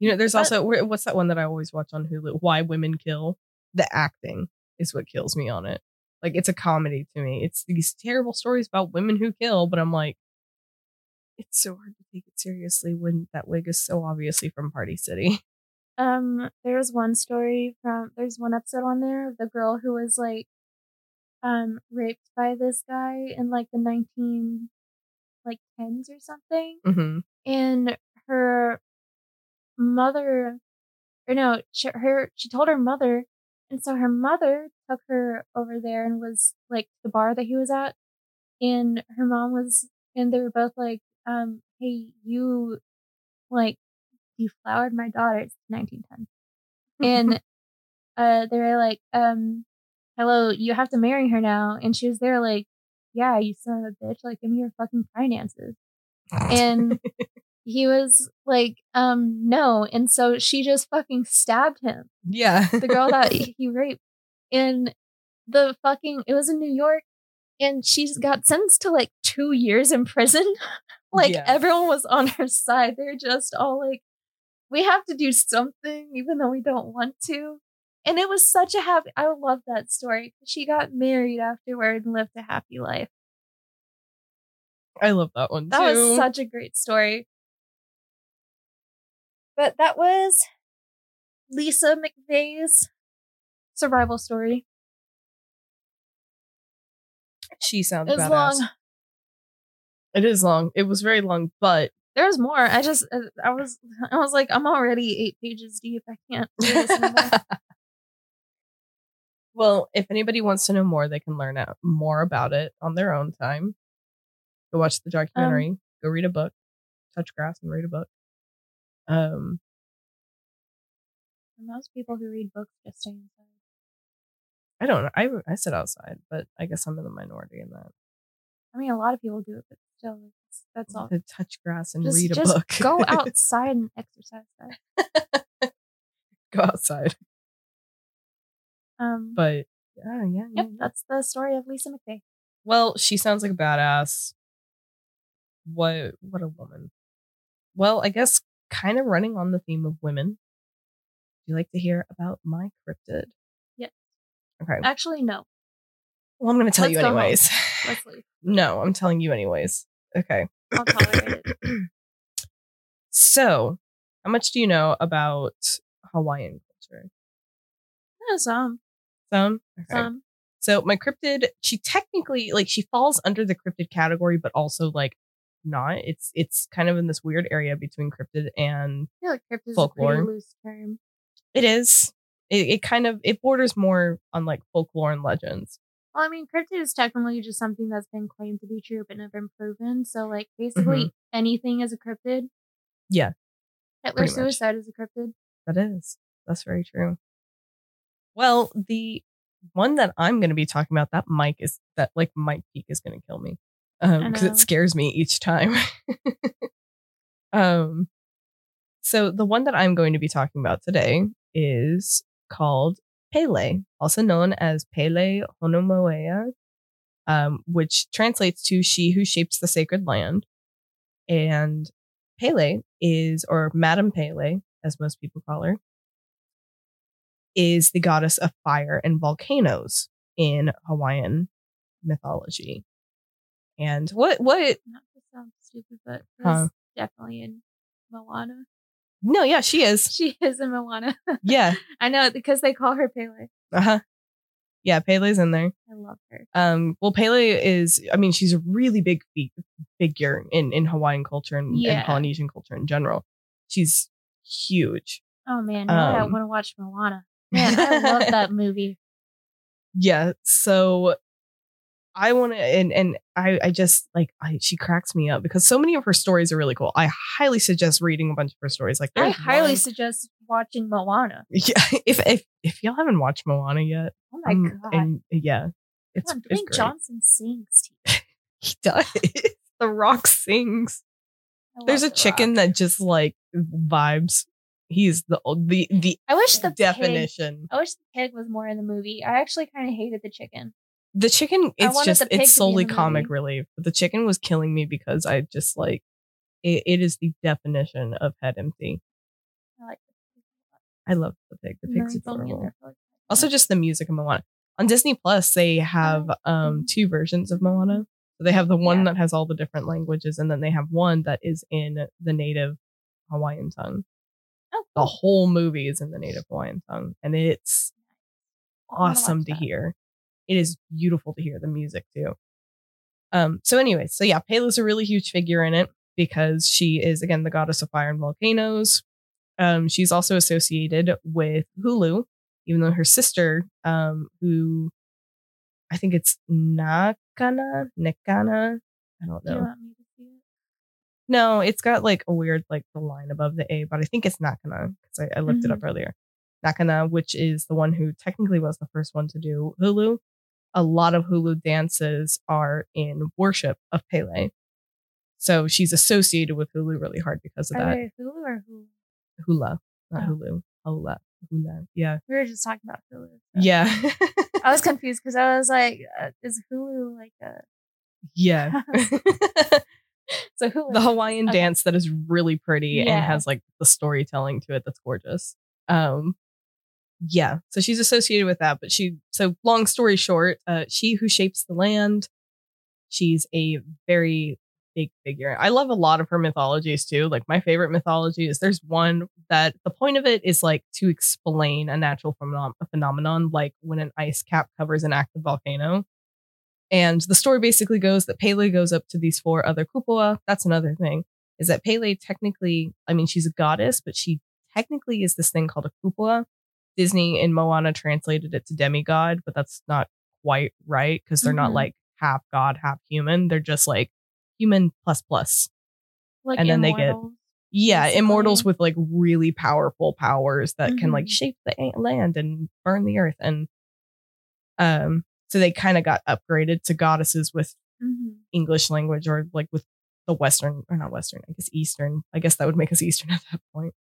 You know, there's also, what's that one that I always watch on Hulu? Why Women Kill? The acting is what kills me on it. Like, it's a comedy to me. It's these terrible stories about women who kill, but I'm like, it's so hard to take it seriously when that wig is so obviously from Party City. There's one episode on there of the girl who was like raped by this guy in like the 1910s or something. Mm-hmm. And her mother, or no, she told her mother. And so her mother took her over there and was like the bar that he was at, and her mom was, and they were both like, hey, you like deflowered my daughter. It's 1910. And they were like, hello, you have to marry her now. And she was there like, yeah, you son of a bitch, like give me your fucking finances. And he was like, no. And so she just fucking stabbed him. Yeah. The girl that he raped. And the fucking, it was in New York. And she's got sentenced to like 2 years in prison. Like, yeah. Everyone was on her side. They're just all like, we have to do something, even though we don't want to. And it was such a happy, I love that story. She got married afterward and lived a happy life. I love that one too. That was such a great story. But that was Lisa McVey's survival story. She sounded badass. Long. It is long. It was very long, but there's more. I was like, I'm already 8 pages deep. I can't do this anymore. Well, if anybody wants to know more, they can learn more about it on their own time. Go watch the documentary. Go read a book. Touch grass and read a book. Most people who read books just stay inside. I don't know. I sit outside, but I guess I'm in the minority in that. I mean, a lot of people do it, but still, that's all. To touch grass and read a book. Just go outside and exercise. That. Go outside. But yeah. That's the story of Lisa McVey. Well, she sounds like a badass. What a woman. Well, I guess. Kind of running on the theme of women. Do you like to hear about my cryptid? Yes. Okay. Actually, no. Well, I'm going to tell you anyways. Let's leave. No, I'm telling you anyways. Okay. I'll tolerate it. So, how much do you know about Hawaiian culture? No, some. Some? Okay. Some. So, my cryptid, she technically, like, she falls under the cryptid category, but also, like, not. It's kind of in this weird area between cryptid and I feel like cryptid folklore. Is a pretty loose term. It is. It borders more on like folklore and legends. Well, I mean, cryptid is technically just something that's been claimed to be true but never been proven. So like basically anything is a cryptid. Yeah. Hitler's suicide is a cryptid. That is. That's very true. Well, the one that I'm going to be talking about, Mike Peake is going to kill me. Because it scares me each time. So the one that I'm going to be talking about today is called Pele, also known as Pele Honomoea, which translates to she who shapes the sacred land. And Pele is, or Madame Pele, as most people call her, is the goddess of fire and volcanoes in Hawaiian mythology. And what? Not to sound stupid, but she's definitely in Moana. No, yeah, she is. She is in Moana. Yeah, I know because they call her Pele. Uh huh. Yeah, Pele's in there. I love her. Well, Pele is, I mean, she's a really big figure in Hawaiian culture and Polynesian culture in general. She's huge. Oh, man. Now I want to watch Moana. Man, I love that movie. Yeah. So I want to, and I just she cracks me up because so many of her stories are really cool. I highly suggest reading a bunch of her stories. Like I highly suggest watching Moana. Yeah. If y'all haven't watched Moana yet. Oh my god! And yeah, it's Dwayne Johnson sings. He does. The Rock sings. There's a chicken that just like vibes. He's the I wish the definition. I wish the pig was more in the movie. I actually kind of hated the chicken. The chicken is just it's solely comic relief. But the chicken was killing me because I just like it is the definition of head empty. I like the pig. I love the pig. The pig's adorable. Also, just the music of Moana. On Disney Plus, they have two versions of Moana. So they have the one that has all the different languages, and then they have one that is in the native Hawaiian tongue. Oh, cool. The whole movie is in the native Hawaiian tongue, and it's awesome to hear. It is beautiful to hear the music too. So anyway, so yeah, Pele's a really huge figure in it because she is, again, the goddess of fire and volcanoes. She's also associated with Hulu. Even though her sister, who I think it's Nakana, I don't know. No, it's got like a weird, like the line above the A, but I think it's Nakana because I looked it up earlier. Nakana, which is the one who technically was the first one to do Hulu. A lot of Hulu dances are in worship of Pele. So she's associated with Hulu really hard because of that. Hulu or Hula? Hula, not Hulu. Hula. Hula. Yeah, we were just talking about Hulu. So. Yeah, I was confused because I was like, "Is Hulu like a?" Yeah. So Hulu, the Hawaiian dance that is really pretty and has like the storytelling to it that's gorgeous. Yeah. So she's associated with that, but so long story short, she who shapes the land. She's a very big figure. I love a lot of her mythologies too. Like my favorite mythology is there's one that the point of it is like to explain a natural phenomenon, like when an ice cap covers an active volcano. And the story basically goes that Pele goes up to these four other Kupua. That's another thing is that Pele technically, I mean, she's a goddess, but she technically is this thing called a Kupua. Disney and Moana translated it to demigod, but that's not quite right because they're not like half god, half human. They're just like human plus. Like and then immortals. They get immortals with like really powerful powers that can like shape the land and burn the earth, and so they kind of got upgraded to goddesses with English language, or like with the Western, or not Western, I guess Eastern. I guess that would make us Eastern at that point.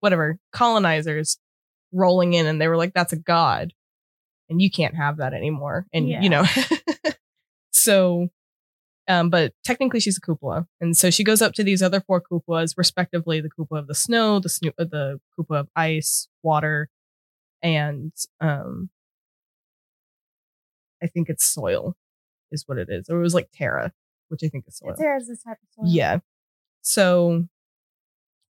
Whatever, colonizers rolling in and they were like, that's a god and you can't have that anymore, and you know. So but technically she's a Kupua. And so she goes up to these other four Kupuas, respectively, the Kupua of the snow, the Kupua of ice, water, and I think it's soil is what it is. Or it was like Terra, which I think is soil. Terra is this type of soil. Yeah. So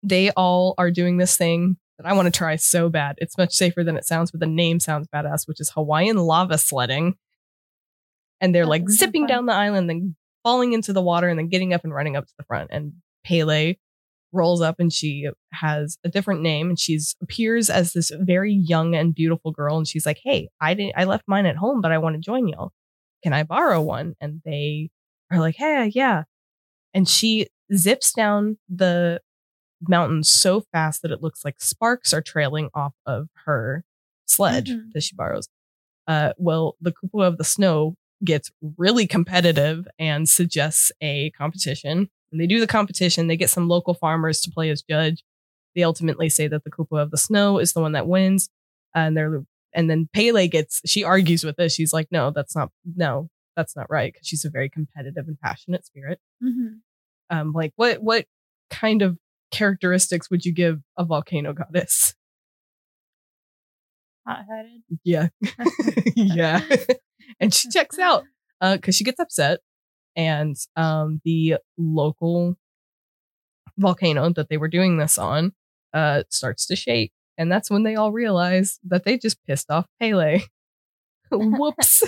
they all are doing this thing that I want to try so bad. It's much safer than it sounds, but the name sounds badass, which is Hawaiian lava sledding. And they're like zipping down the island, then falling into the water, and then getting up and running up to the front. And Pele rolls up, and she has a different name, and she appears as this very young and beautiful girl. And she's like, "Hey, I left mine at home, but I want to join y'all. Can I borrow one?" And they are like, "Hey, yeah." And she zips down the mountain so fast that it looks like sparks are trailing off of her sled that she borrows. Well, the Kupua of the snow gets really competitive and suggests a competition, and they do the competition. They get some local farmers to play as judge. They ultimately say that the Kupua of the snow is the one that wins, and then Pele she argues with this. She's like, no that's not right, because she's a very competitive and passionate spirit. Like what kind of characteristics would you give a volcano goddess? Hot-headed. Yeah. Yeah. And she checks out because she gets upset, and the local volcano that they were doing this on starts to shake, and that's when they all realize that they just pissed off Pele, Whoops.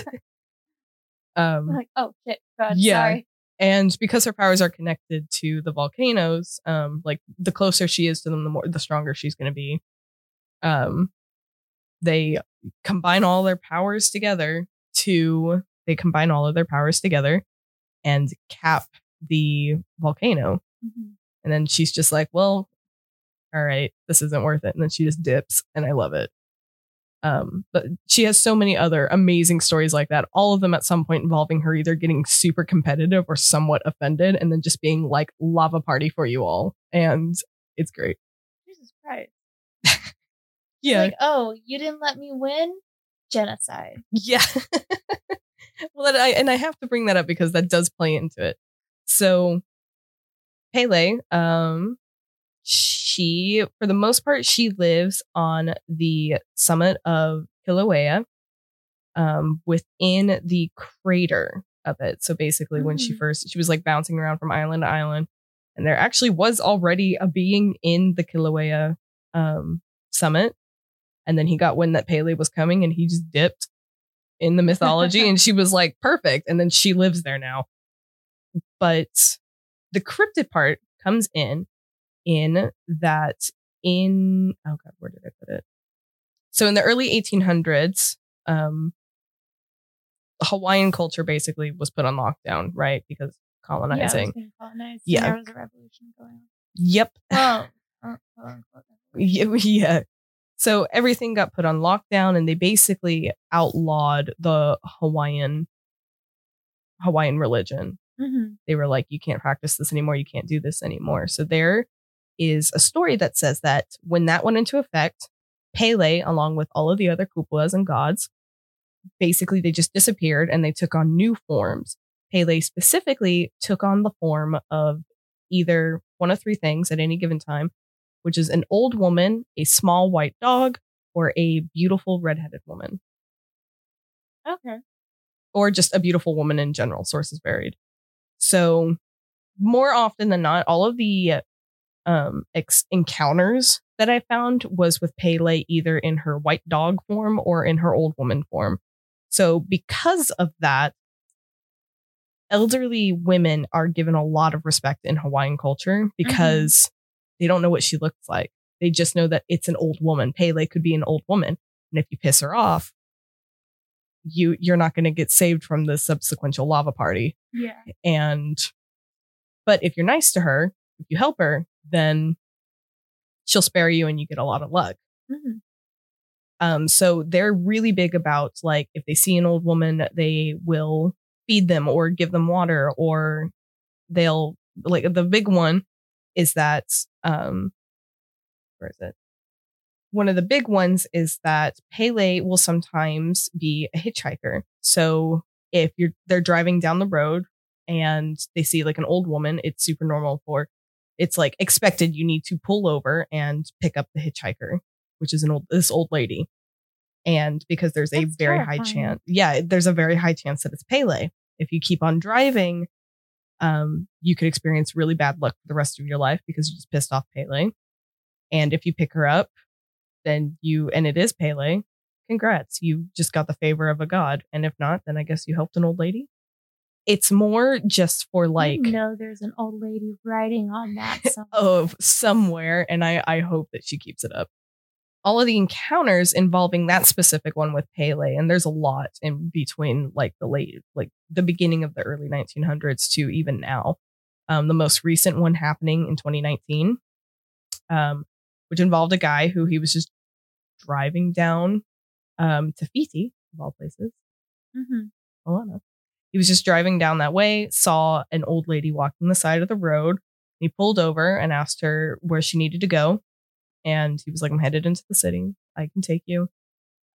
Like, oh, shit. God, yeah. Sorry. And because her powers are connected to the volcanoes, like the closer she is to them, the stronger she's going to be. They combine all their powers together and cap the volcano. Mm-hmm. And then she's just like, well, all right, this isn't worth it. And then she just dips. And I love it. But she has so many other amazing stories like that, all of them at some point involving her either getting super competitive or somewhat offended and then just being like, lava party for you all. And it's great. Jesus Christ. Yeah. Like, oh, you didn't let me win? Genocide. Yeah. Well, I have to bring that up because that does play into it. So Pele, she, for the most part, she lives on the summit of Kilauea, within the crater of it. So basically, when she was like bouncing around from island to island, and there actually was already a being in the Kilauea summit. And then he got wind that Pele was coming and he just dipped in the mythology and she was like, perfect. And then she lives there now. But the cryptid part comes in that in, oh God, where did I put it? So in the early 1800s, Hawaiian culture basically was put on lockdown, right? Because colonizing. Yeah, there was a revolution going on. Yep. Yeah. So everything got put on lockdown and they basically outlawed the Hawaiian religion. Mm-hmm. They were like, you can't practice this anymore. You can't do this anymore. So there is a story that says that when that went into effect, Pele, along with all of the other kupuas and gods, basically they just disappeared and they took on new forms. Pele specifically took on the form of either one of three things at any given time, which is an old woman, a small white dog, or a beautiful redheaded woman. Okay. Or just a beautiful woman in general. Sources varied. So more often than not, all of the encounters that I found was with Pele either in her white dog form or in her old woman form. So because of that, elderly women are given a lot of respect in Hawaiian culture because they don't know what she looks like. They just know that it's an old woman. Pele could be an old woman. And if you piss her off, you're not going to get saved from the subsequent lava party. Yeah. But if you're nice to her, if you help her, then she'll spare you and you get a lot of luck. Mm-hmm. So they're really big about, like, if they see an old woman, they will feed them or give them water, or they'll, like, the big one is that one of the big ones is that Pele will sometimes be a hitchhiker. So if they're driving down the road and they see like an old woman, it's super normal it's like expected you need to pull over and pick up the hitchhiker, which is this old lady. And because that's a very terrifying. High chance. Yeah, there's a very high chance that it's Pele. If you keep on driving, you could experience really bad luck for the rest of your life because you just pissed off Pele. And if you pick her up, then it is Pele. Congrats. You just got the favor of a god. And if not, then I guess you helped an old lady. It's more just for like, there's an old lady riding on that somewhere. And I hope that she keeps it up. All of the encounters involving that specific one with Pele, and there's a lot in between, like the beginning of the early 1900s to even now. The most recent one happening in 2019, which involved a guy who he was just driving down to Fiti, of all places. Mm-hmm. Moana. He was just driving down that way, saw an old lady walking the side of the road. He pulled over and asked her where she needed to go. And he was like, I'm headed into the city. I can take you.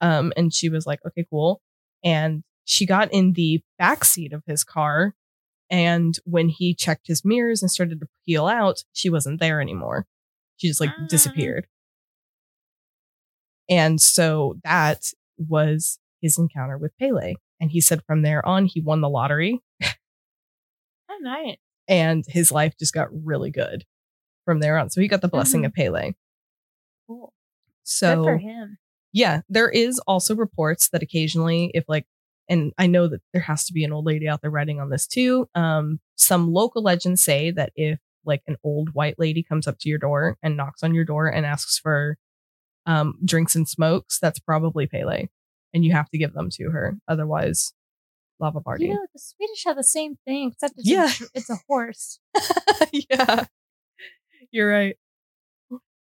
And she was like, okay, cool. And she got in the backseat of his car. And when he checked his mirrors and started to peel out, she wasn't there anymore. She just like disappeared. And so that was his encounter with Pele. And he said from there on, he won the lottery. Oh, nice. And his life just got really good from there on. So he got the blessing of Pele. Cool. So good for him. yeah, there is also reports that occasionally if like, and I know that there has to be an old lady out there writing on this too. Some local legends say that if like an old white lady comes up to your door and knocks on your door and asks for drinks and smokes, that's probably Pele. And you have to give them to her. Otherwise, lava party. You know, the Swedish have the same thing, except it's a horse. Yeah, you're right.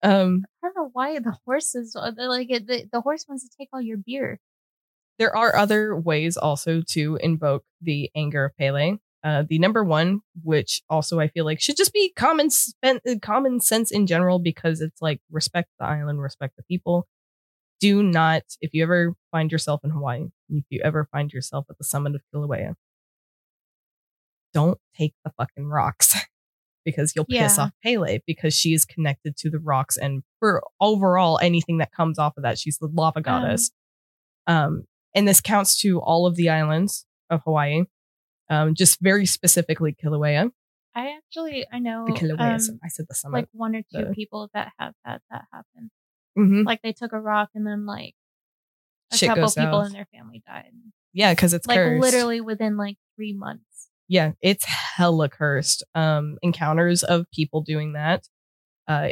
I don't know why the horses, like the horse wants to take all your beer. There are other ways also to invoke the anger of Pele. The number one, which also I feel like should just be common sense in general, because it's like respect the island, respect the people. Do not, if you ever find yourself in Hawaii, if you ever find yourself at the summit of Kilauea, don't take the fucking rocks because you'll piss off Pele, because she is connected to the rocks. And for overall, anything that comes off of that, she's the lava goddess. And this counts to all of the islands of Hawaii. Just very specifically Kilauea. I know the Kilauea. I said the summit. Like one or two people that have had that happen. Mm-hmm. Like they took a rock and then like a couple people in their family died. Yeah, because it's like cursed. Literally within like 3 months. Yeah, it's hella cursed. Encounters of people doing that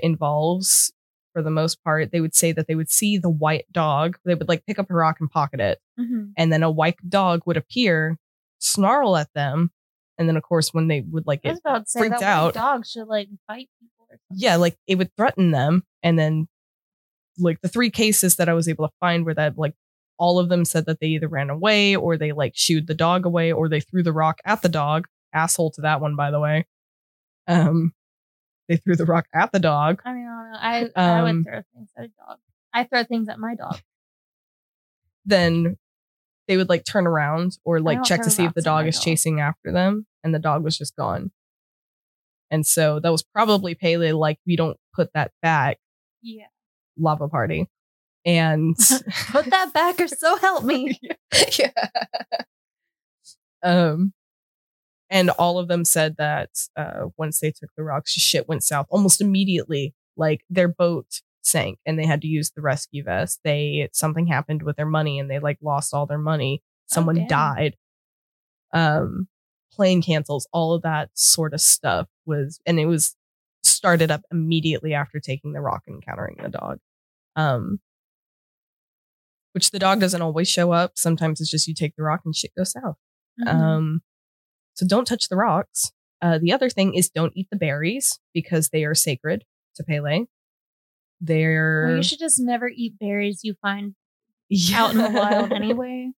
involves, for the most part, they would say that they would see the white dog. They would like pick up a rock and pocket it, mm-hmm. and then a white dog would appear, snarl at them, and then of course when they would like get freaked out, dogs should like bite people or something. Yeah, like it would threaten them. And then like the three cases that I was able to find were that like all of them said that they either ran away or they like shooed the dog away or they threw the rock at the dog. Asshole to that one, by the way. They threw the rock at the dog. I mean, I would throw things at a dog. I throw things at my dog. Then they would like turn around or like check to see if the dog is chasing after them, and the dog was just gone. And so that was probably Pele. Like, we don't put that back. Yeah. Lava party. And put that back or so help me. Yeah. And all of them said that once they took the rocks, shit went south almost immediately. Like their boat sank and they had to use the rescue vest. Something happened with their money and they like lost all their money. Someone died. Plane cancels, all of that sort of stuff was started up immediately after taking the rock and encountering the dog. Which the dog doesn't always show up. Sometimes it's just you take the rock and shit goes south. Mm-hmm. So don't touch the rocks. The other thing is don't eat the berries because they are sacred to Pele. You should just never eat berries you find out in the wild anyway.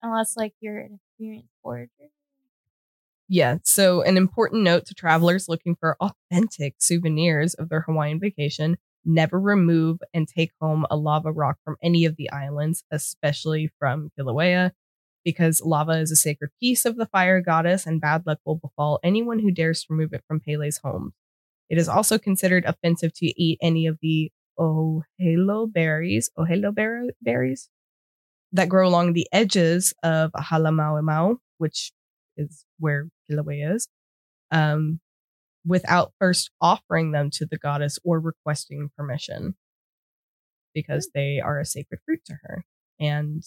Unless like you're an experienced forager. Yeah, so an important note to travelers looking for authentic souvenirs of their Hawaiian vacation, never remove and take home a lava rock from any of the islands, especially from Kilauea, because lava is a sacred piece of the fire goddess and bad luck will befall anyone who dares to remove it from Pele's home. It is also considered offensive to eat any of the ohelo berries that grow along the edges of Halamauemau, which is where Kilauea is, without first offering them to the goddess or requesting permission, because they are a sacred fruit to her. And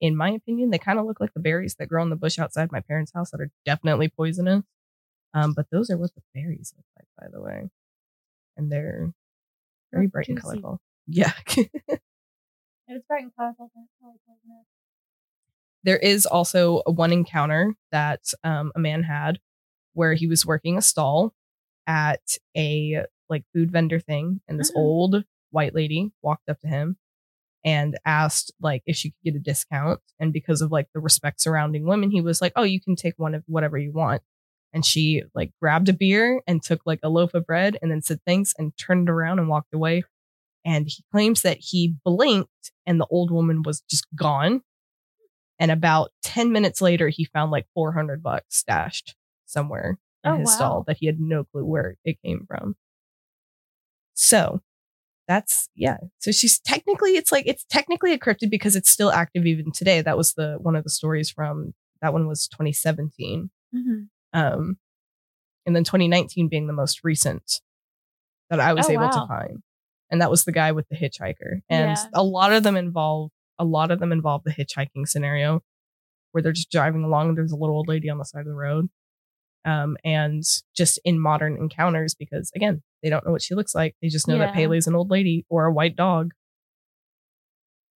in my opinion, they kind of look like the berries that grow in the bush outside my parents' house that are definitely poisonous. But those are what the berries look like, by the way. And they're very bright and colorful. Yeah. It's bright and colorful. There is also one encounter that a man had where he was working a stall at a like food vendor thing. And this old white lady walked up to him and asked like if she could get a discount. And because of like the respect surrounding women, he was like, oh, you can take one of whatever you want. And she like grabbed a beer and took like a loaf of bread and then said thanks and turned around and walked away. And he claims that he blinked and the old woman was just gone. And about 10 minutes later, he found like $400 stashed somewhere in stall that he had no clue where it came from. So that's So she's technically a cryptid because it's still active even today. That was one of the stories from that one was 2017. Mm-hmm. And then 2019 being the most recent that I was able to find. And that was the guy with the hitchhiker. And a lot of them involve the hitchhiking scenario where they're just driving along and there's a little old lady on the side of the road. And just in modern encounters, because again, they don't know what she looks like. They just know that Pele's an old lady or a white dog.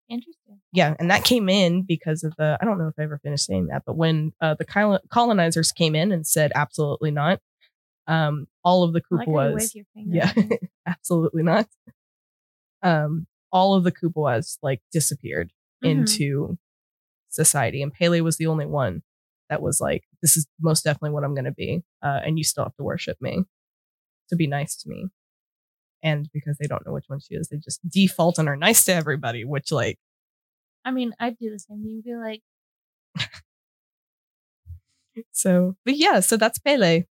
Interesting. Yeah. And that came in because of I don't know if I ever finished saying that, but when the colonizers came in and said, absolutely not. All of the Kupuas. Yeah, absolutely not. All of the Kupuas disappeared into society. And Pele was the only one that was like, this is most definitely what I'm going to be. And you still have to worship me to be nice to me. And because they don't know which one she is, they just default and are nice to everybody, which I mean, I'd do the same thing. You'd be like. So that's Pele.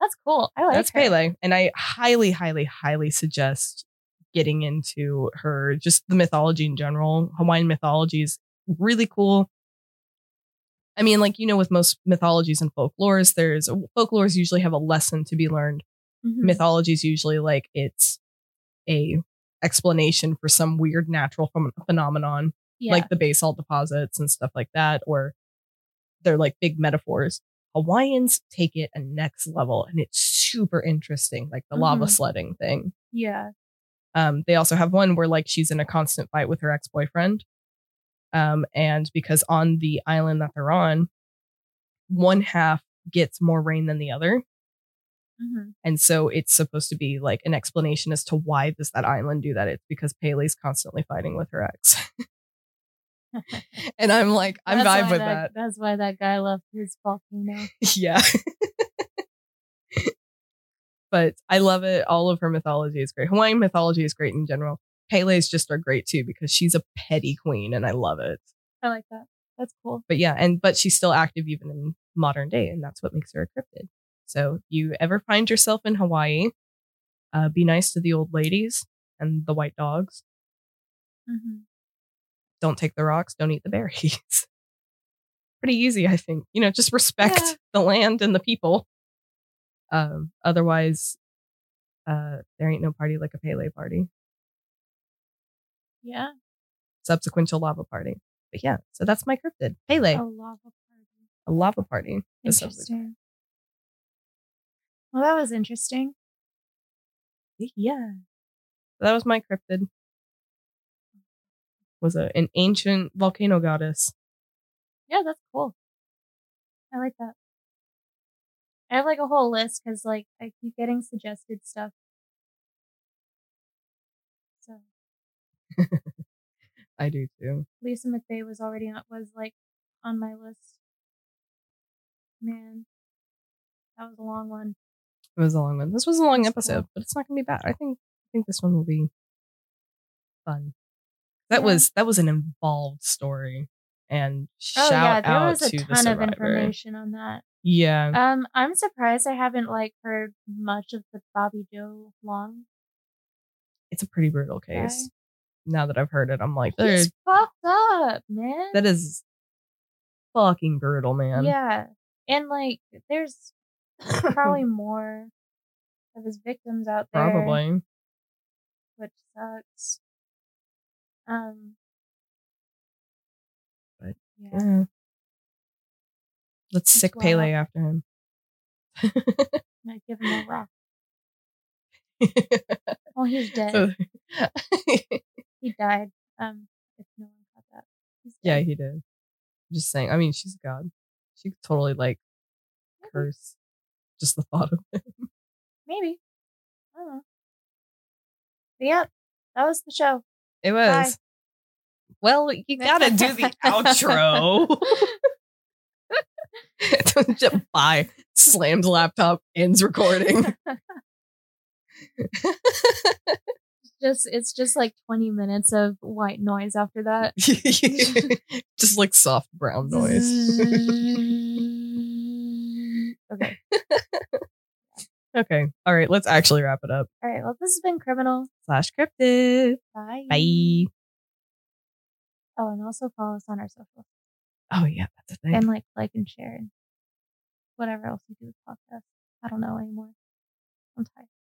That's cool. I like that. That's her. Pele. And I highly, highly, highly suggest getting into her, just the mythology in general. Hawaiian mythology is really cool. I mean, with most mythologies and folklores, folklores usually have a lesson to be learned. Mm-hmm. Mythology is usually it's a explanation for some weird natural phenomenon, like the basalt deposits and stuff like that, or they're big metaphors. Hawaiians take it a next level, and it's super interesting, the lava sledding thing. Yeah. They also have one where she's in a constant fight with her ex-boyfriend. And because on the island that they're on, one half gets more rain than the other. Mm-hmm. And so it's supposed to be an explanation as to why does that island do that. It's because Pele's constantly fighting with her ex. And I'm I'm vibe with that. That's why that guy left his volcano. Yeah. But I love it. All of her mythology is great. Hawaiian mythology is great in general. Pele's just are great too, because she's a petty queen, and I love it. I like that. That's cool. But yeah, but she's still active even in modern day, and that's what makes her a cryptid. So if you ever find yourself in Hawaii, be nice to the old ladies and the white dogs. Mm-hmm. Don't take the rocks. Don't eat the berries. Pretty easy, I think. Just respect the land and the people. Otherwise, there ain't no party like a Pele party. Yeah. Subsequent to lava party. But yeah, so that's my cryptid. Pele. A lava party. A lava party. Interesting. Well, that was interesting. Yeah. That was my cryptid. Was an ancient volcano goddess. Yeah, that's cool. I like that. I have a whole list because I keep getting suggested stuff. So I do too. Lisa McVey was already on my list. Man, that was a long one. It was a long one. This was a long episode, but it's not gonna be bad. I think this one will be fun. That was an involved story, and shout out to the survivor. There was a ton of information on that. Yeah. I'm surprised I haven't heard much of the Bobby Joe Long. It's a pretty brutal case. Okay. Now that I've heard it, I'm like, it's fucked up, man. That is fucking brutal, man. Yeah, and there's probably more of his victims out there. Probably, which sucks. But yeah. Let's sick Pele after him. Not give him a rock. Oh, he's dead. He died. If no one caught that. Yeah, he did. I'm just saying. I mean, she's God. She could totally curse. Just the thought of him. Maybe. I don't know. But yeah, that was the show. It was. Bye. Well, you gotta do the outro. Bye. Slams laptop, ends recording. It's just 20 minutes of white noise after that. Just soft brown noise. Okay. Okay. All right. Let's actually wrap it up. All right. Well, this has been Criminal/Cryptid. Bye. Bye. Oh, and also follow us on our social. Oh, yeah. That's a thing. And like and share and whatever else you do with podcasts. I don't know anymore. I'm tired.